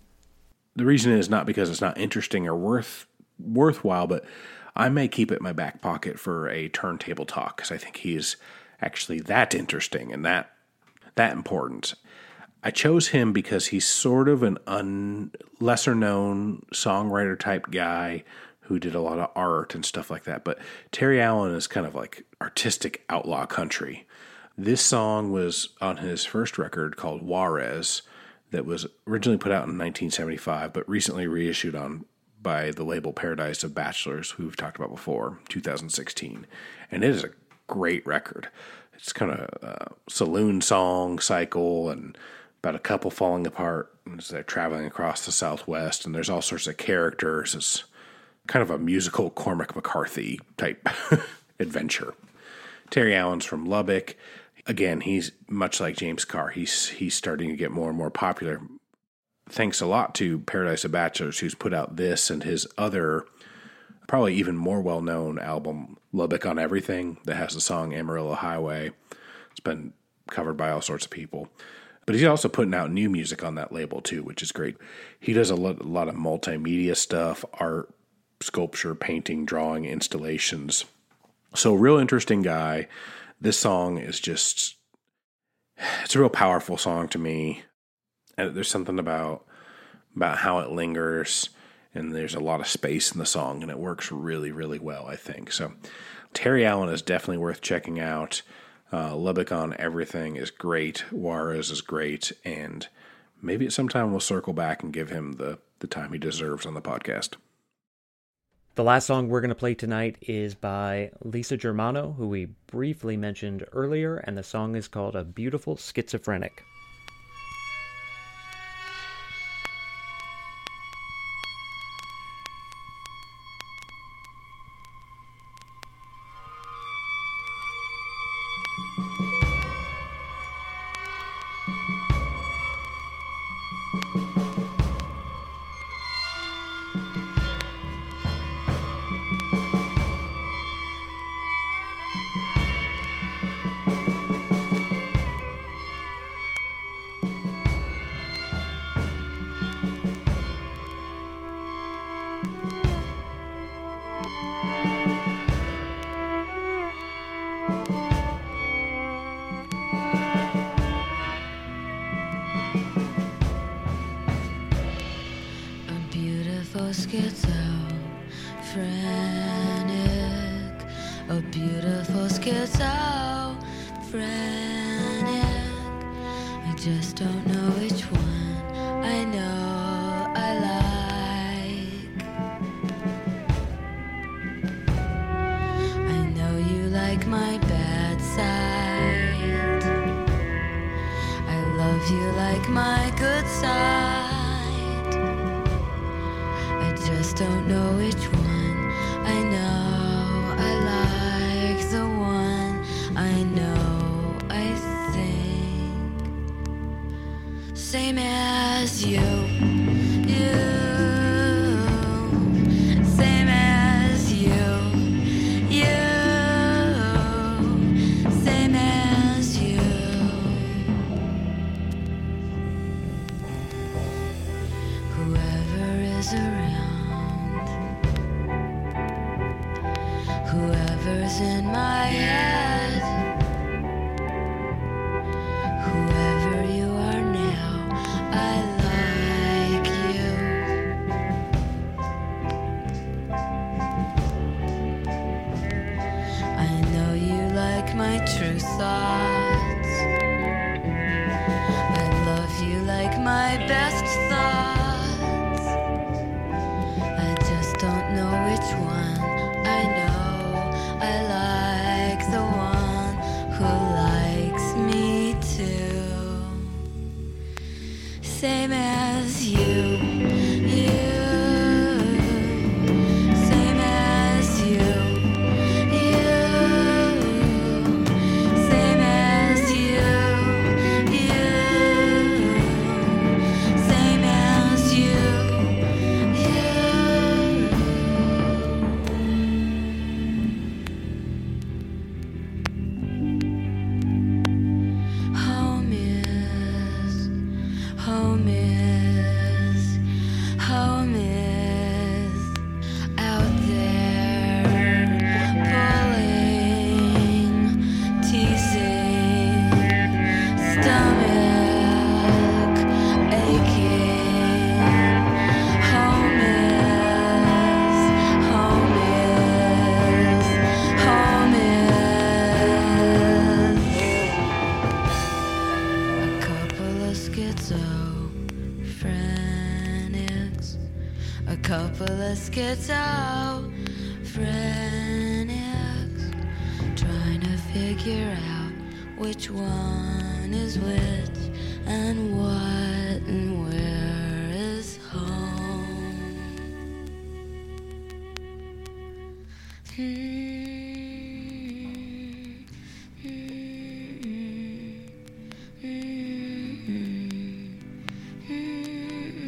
the reason is not because it's not interesting or worth worthwhile, but I may keep it in my back pocket for a turntable talk because I think he's actually that interesting and that that important. I chose him because he's sort of an un, lesser-known songwriter-type guy who did a lot of art and stuff like that, but Terry Allen is kind of like artistic outlaw country. This song was on his first record called Juarez that was originally put out in nineteen seventy-five, but recently reissued on by the label Paradise of Bachelors, who we've talked about before, two thousand sixteen. And it is a great record. It's kind of a saloon song cycle and about a couple falling apart as they're traveling across the Southwest, and there's all sorts of characters. It's kind of a musical Cormac McCarthy type adventure. Terry Allen's from Lubbock. Again, he's much like James Carr. He's he's starting to get more and more popular. thanks a lot to Paradise of Bachelors, who's put out this and his other, probably even more well-known album, Lubbock on Everything, that has the song Amarillo Highway. It's been covered by all sorts of people. But he's also putting out new music on that label, too, which is great. He does a lot, a lot of multimedia stuff, art, sculpture, painting, drawing, installations. So real interesting guy. This song is just, it's a real powerful song to me. And there's something about about how it lingers, and there's a lot of space in the song, and it works really, really well, I think. So Terry Allen is definitely worth checking out. Uh, Lubbock on Everything is great. Juarez is great. And maybe at some time we'll circle back and give him the, the time he deserves on the podcast. The last song we're going to play tonight is by Lisa Germano, who we briefly mentioned earlier, and the song is called A Beautiful Schizophrenic. Schizophrenic, a beautiful schizophrenic. I just don't know which one I know I like. I know you like my bad side. I love you like my good side. Just don't know which one I know I like, the one I know I think same as you, you. In my head, whoever you are now, I like you. I know you like my true thoughts. I love you like my best thoughts. I just don't know which one I know I like, the one who likes me too. Same as you, you. Mm-hmm. Mm-hmm. Mm-hmm.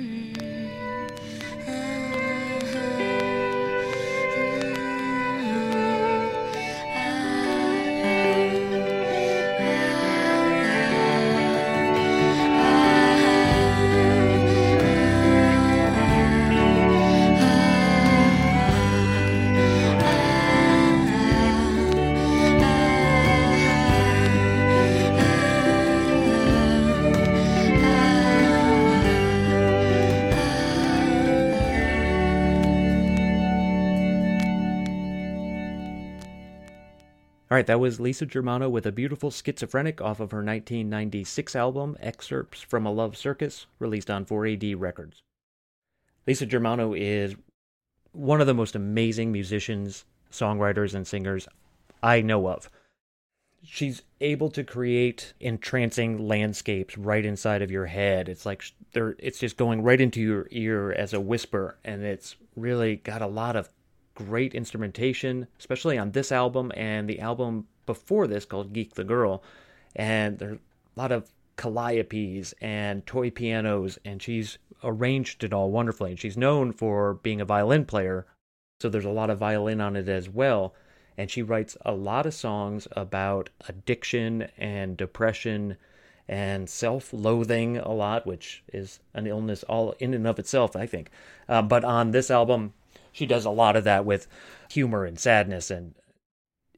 All right, that was Lisa Germano with A Beautiful Schizophrenic off of her nineteen ninety-six album, Excerpts from a Love Circus, released on four A D Records. Lisa Germano is one of the most amazing musicians, songwriters, and singers I know of. She's able to create entrancing landscapes right inside of your head. It's like they're, it's just going right into your ear as a whisper, and it's really got a lot of great instrumentation, especially on this album and the album before this called Geek the Girl. And there's a lot of calliopes and toy pianos, and she's arranged it all wonderfully. And she's known for being a violin player, so there's a lot of violin on it as well. And she writes a lot of songs about addiction and depression and self-loathing a lot, which is an illness all in and of itself, I think. Uh, but on this album, she does a lot of that with humor and sadness, and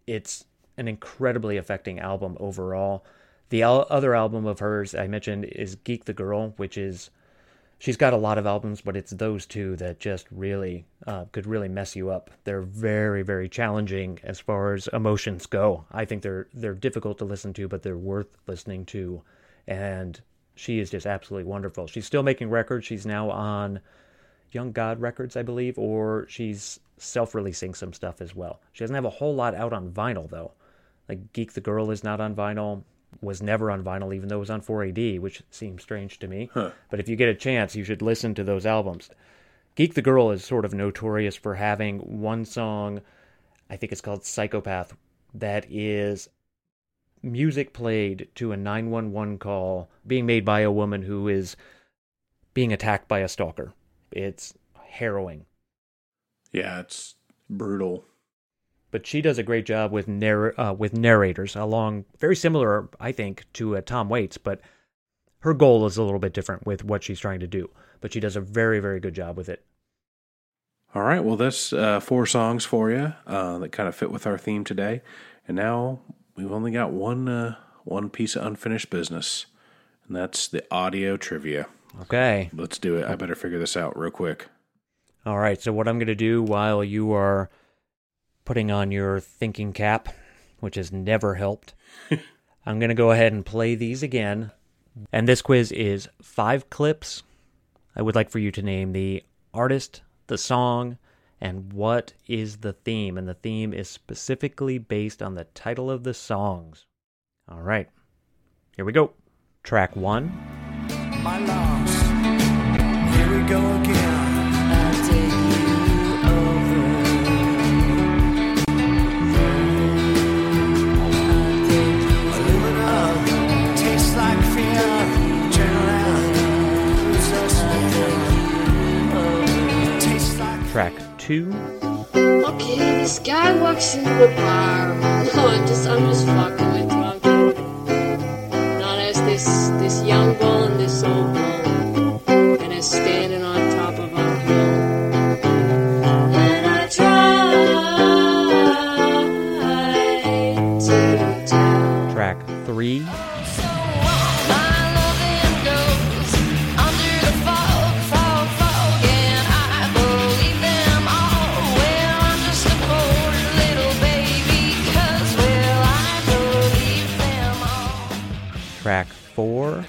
it's an incredibly affecting album overall. The al- other album of hers I mentioned is Geek the Girl, which is, she's got a lot of albums, but it's those two that just really uh, could really mess you up. They're very, very challenging as far as emotions go. I think they're they're difficult to listen to, but they're worth listening to. And she is just absolutely wonderful. She's still making records. She's now on Young God Records, I believe, or she's self-releasing some stuff as well. She doesn't have a whole lot out on vinyl, though. Like Geek the Girl is not on vinyl. Was never on vinyl, even though it was on four A D, which seems strange to me. Huh. But if you get a chance, you should listen to those albums. Geek the Girl is sort of notorious for having one song, I think it's called Psychopath, that is music played to a nine one one call being made by a woman who is being attacked by a stalker. It's harrowing. Yeah, it's brutal. But she does a great job with narr- uh, with narrators along, very similar, I think, to uh, Tom Waits, but her goal is a little bit different with what she's trying to do. But she does a very, very good job with it. All right, well, that's uh, four songs for you uh, that kind of fit with our theme today. And now we've only got one uh, one piece of unfinished business, and that's the audio trivia. Okay. Let's do it. I better figure this out real quick. All right, so what I'm going to do while you are putting on your thinking cap, which has never helped, I'm going to go ahead and play these again. And this quiz is five clips. I would like for you to name the artist, the song, and what is the theme. And the theme is specifically based on the title of the songs. All right. Here we go. Track one. My loss. Here we go again. Track two. Okay, this guy walks into a bar. No, I'm just, I'm just fucking with drunk. Now there's this, this young bull and this old bull, and they're standing on top of a hill. And I try to tell. Track three. Track four.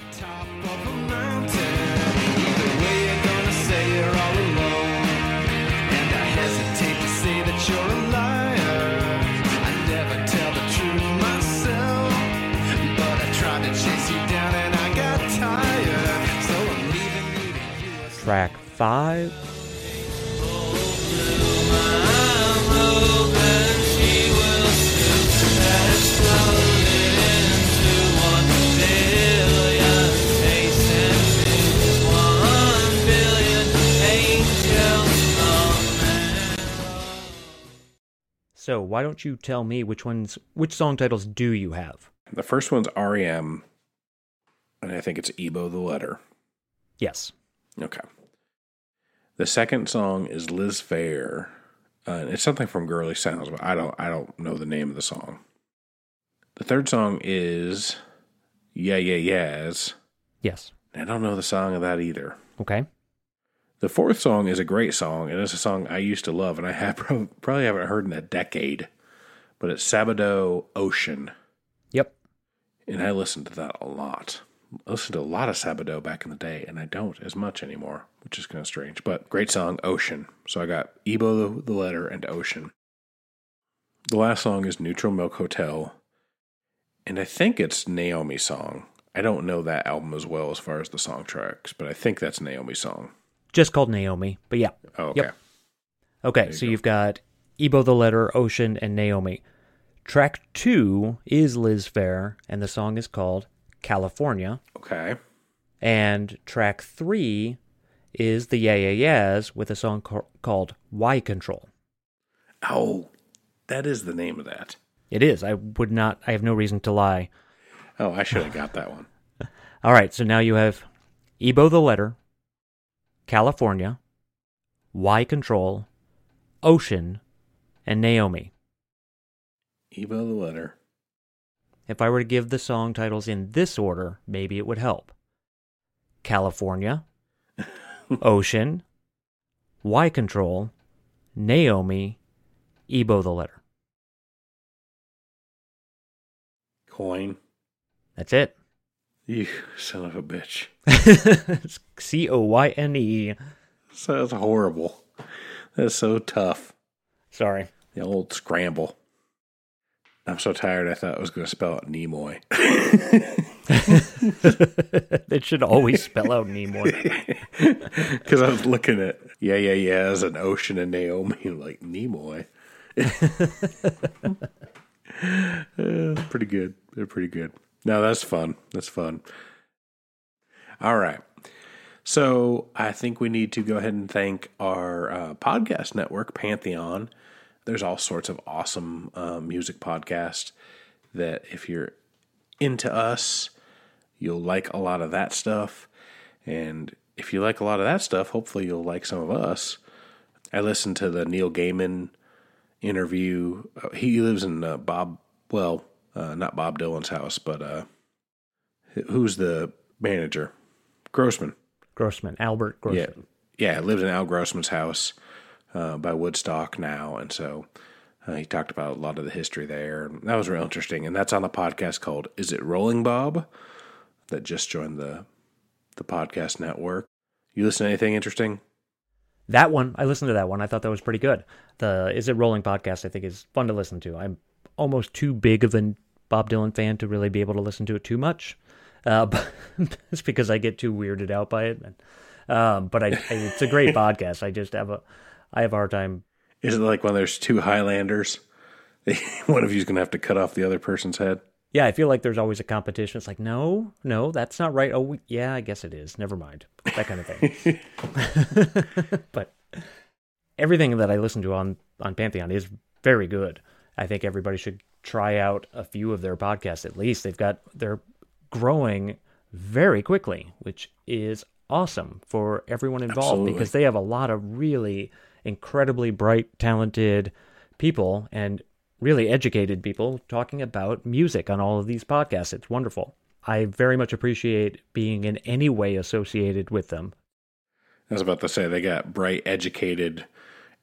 Track five. So why don't you tell me which ones, which song titles do you have? The first one's R E M, and I think it's Ebo the Letter. Yes. Okay. The second song is Liz Fair. Uh, it's something from Girly Sounds, but I don't, I don't know the name of the song. The third song is Yeah Yeah Yeahs. Yes. I don't know the song of that either. Okay. The fourth song is a great song, and it's a song I used to love, and I have probably haven't heard in a decade. but it's Sabado Ocean. Yep. And I listened to that a lot. I listened to a lot of Sabado back in the day, and I don't as much anymore, which is kind of strange. But great song, Ocean. So I got Ebo, The Letter, and Ocean. The last song is Neutral Milk Hotel, and I think it's Naomi's song. I don't know that album as well as far as the song tracks, but I think that's Naomi's song. Just called Naomi, but yeah. Oh, okay. Yep. Okay, you so go. You've got Ebo, The Letter, Ocean, and Naomi. Track two is Liz Phair, and the song is called California. Okay. And track three is the Yeah Yeah Yeahs with a song ca- called Why Control. Oh, that is the name of that. It is. I would not, I have no reason to lie. Oh, I should have got that one. All right, so now you have Ebo, The Letter, California, Why Control, Ocean, and Naomi. Ebo, The Letter. If I were to give the song titles in this order, maybe it would help. California, Ocean, Why Control, Naomi, Ebo, The Letter. Coyne. That's it. You son of a bitch. It's C O Y N E. So that's horrible. That's so tough. Sorry. The old scramble. I'm so tired I thought I was going to spell out Nimoy. It should always spell out Nimoy. Because I was looking at Yeah, Yeah, Yeah, as an Ocean and Naomi, like Nimoy. uh, pretty good. They're pretty good. No, that's fun. That's fun. All right. So I think we need to go ahead and thank our uh, podcast network, Pantheon. There's all sorts of awesome um, music podcasts that if you're into us, you'll like a lot of that stuff. And if you like a lot of that stuff, hopefully you'll like some of us. I listened to the Neil Gaiman interview. He lives in uh, Bob, well, uh, not Bob Dylan's house, but uh, who's the manager? Grossman. Grossman, Albert Grossman. Yeah, yeah, lives in Al Grossman's house. Uh, by Woodstock now, and so uh, he talked about a lot of the history there. And that was real interesting, and that's on the podcast called Is It Rolling, Bob? That just joined the the podcast network. You listen to anything interesting? That one, I listened to that one. I thought that was pretty good. The Is It Rolling podcast, I think, is fun to listen to. I'm almost too big of a Bob Dylan fan to really be able to listen to it too much. Uh, but it's because I get too weirded out by it. Um, but I, I, it's a great podcast. I just have a... I have a hard time. Is it like when there's two Highlanders? One of you's going to have to cut off the other person's head? Yeah, I feel like there's always a competition. It's like, no, no, that's not right. Oh, we, yeah, I guess it is. Never mind. That kind of thing. But everything that I listen to on, on Pantheon is very good. I think everybody should try out a few of their podcasts at least. They've got, they're growing very quickly, which is awesome for everyone involved. Absolutely. Because they have a lot of really incredibly bright, talented people and really educated people talking about music on all of these podcasts. It's wonderful. I very much appreciate being in any way associated with them. I was about to say, they got bright, educated,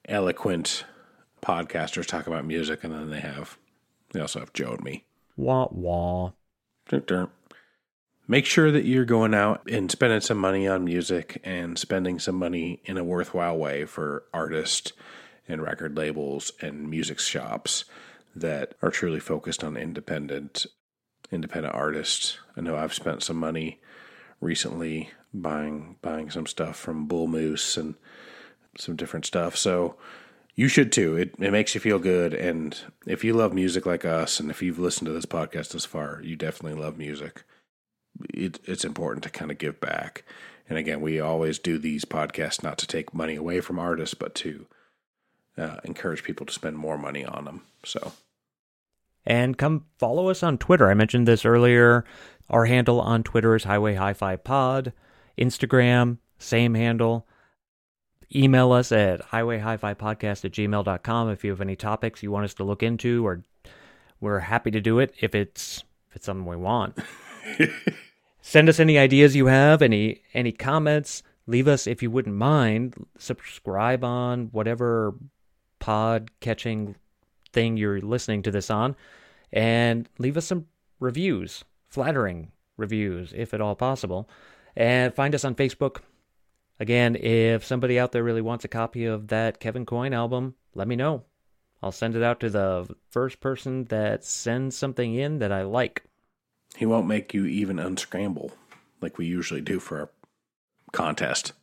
eloquent podcasters talking about music, and then they have, they also have Joe and me. Wah, wah. Dun-dun. Make sure that you're going out and spending some money on music and spending some money in a worthwhile way for artists and record labels and music shops that are truly focused on independent independent artists. I know I've spent some money recently buying buying some stuff from Bull Moose and some different stuff. So you should too. It it makes you feel good. And if you love music like us, and if you've listened to this podcast this far, you definitely love music. It, it's important to kind of give back. And again, we always do these podcasts not to take money away from artists, but to uh, encourage people to spend more money on them. So, and come follow us on Twitter. I mentioned this earlier. Our handle on Twitter is Highway Hi-Fi Pod. Instagram, same handle. Email us at highway hi fi podcast at gmail dot com if you have any topics you want us to look into, or we're happy to do it if it's if it's something we want. Send us any ideas you have, any any comments. Leave us, if you wouldn't mind, subscribe on whatever pod catching thing you're listening to this on, and leave us some reviews, flattering reviews, if at all possible. And find us on Facebook. Again, if somebody out there really wants a copy of that Kevin Coyne album, let me know. I'll send it out to the first person that sends something in that I like. He won't make you even unscramble like we usually do for our contest.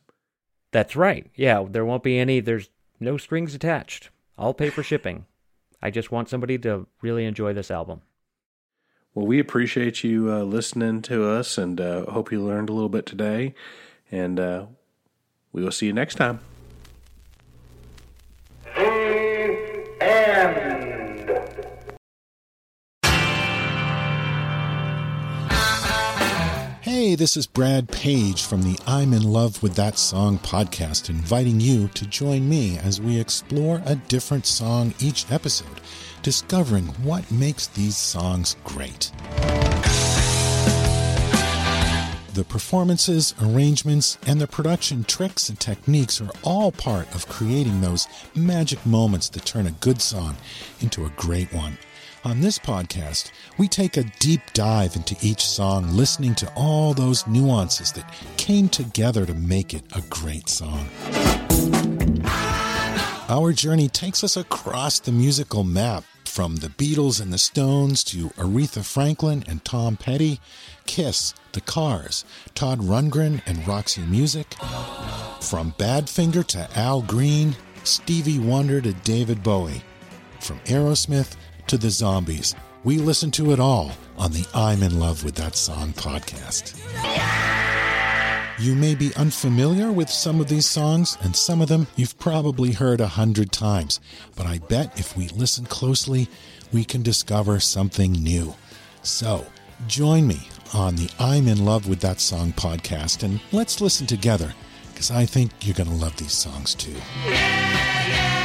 That's right. Yeah, there won't be any, there's no strings attached. I'll pay for shipping. I just want somebody to really enjoy this album. Well, we appreciate you uh, listening to us, and uh, hope you learned a little bit today. And uh, we will see you next time. The end. Hey, this is Brad Page from the I'm in Love With That Song podcast, inviting you to join me as we explore a different song each episode, discovering what makes these songs great. The performances, arrangements, and the production tricks and techniques are all part of creating those magic moments that turn a good song into a great one. On this podcast, we take a deep dive into each song, listening to all those nuances that came together to make it a great song. Our journey takes us across the musical map, from the Beatles and the Stones to Aretha Franklin and Tom Petty, Kiss, The Cars, Todd Rundgren and Roxy Music, from Badfinger to Al Green, Stevie Wonder to David Bowie, from Aerosmith to the Zombies. We listen to it all on the I'm in Love With That Song podcast. You may be unfamiliar with some of these songs, and some of them you've probably heard a hundred times, but I bet if we listen closely, we can discover something new. So, join me on the I'm in Love With That Song podcast, and let's listen together, because I think you're going to love these songs too. Yeah, yeah.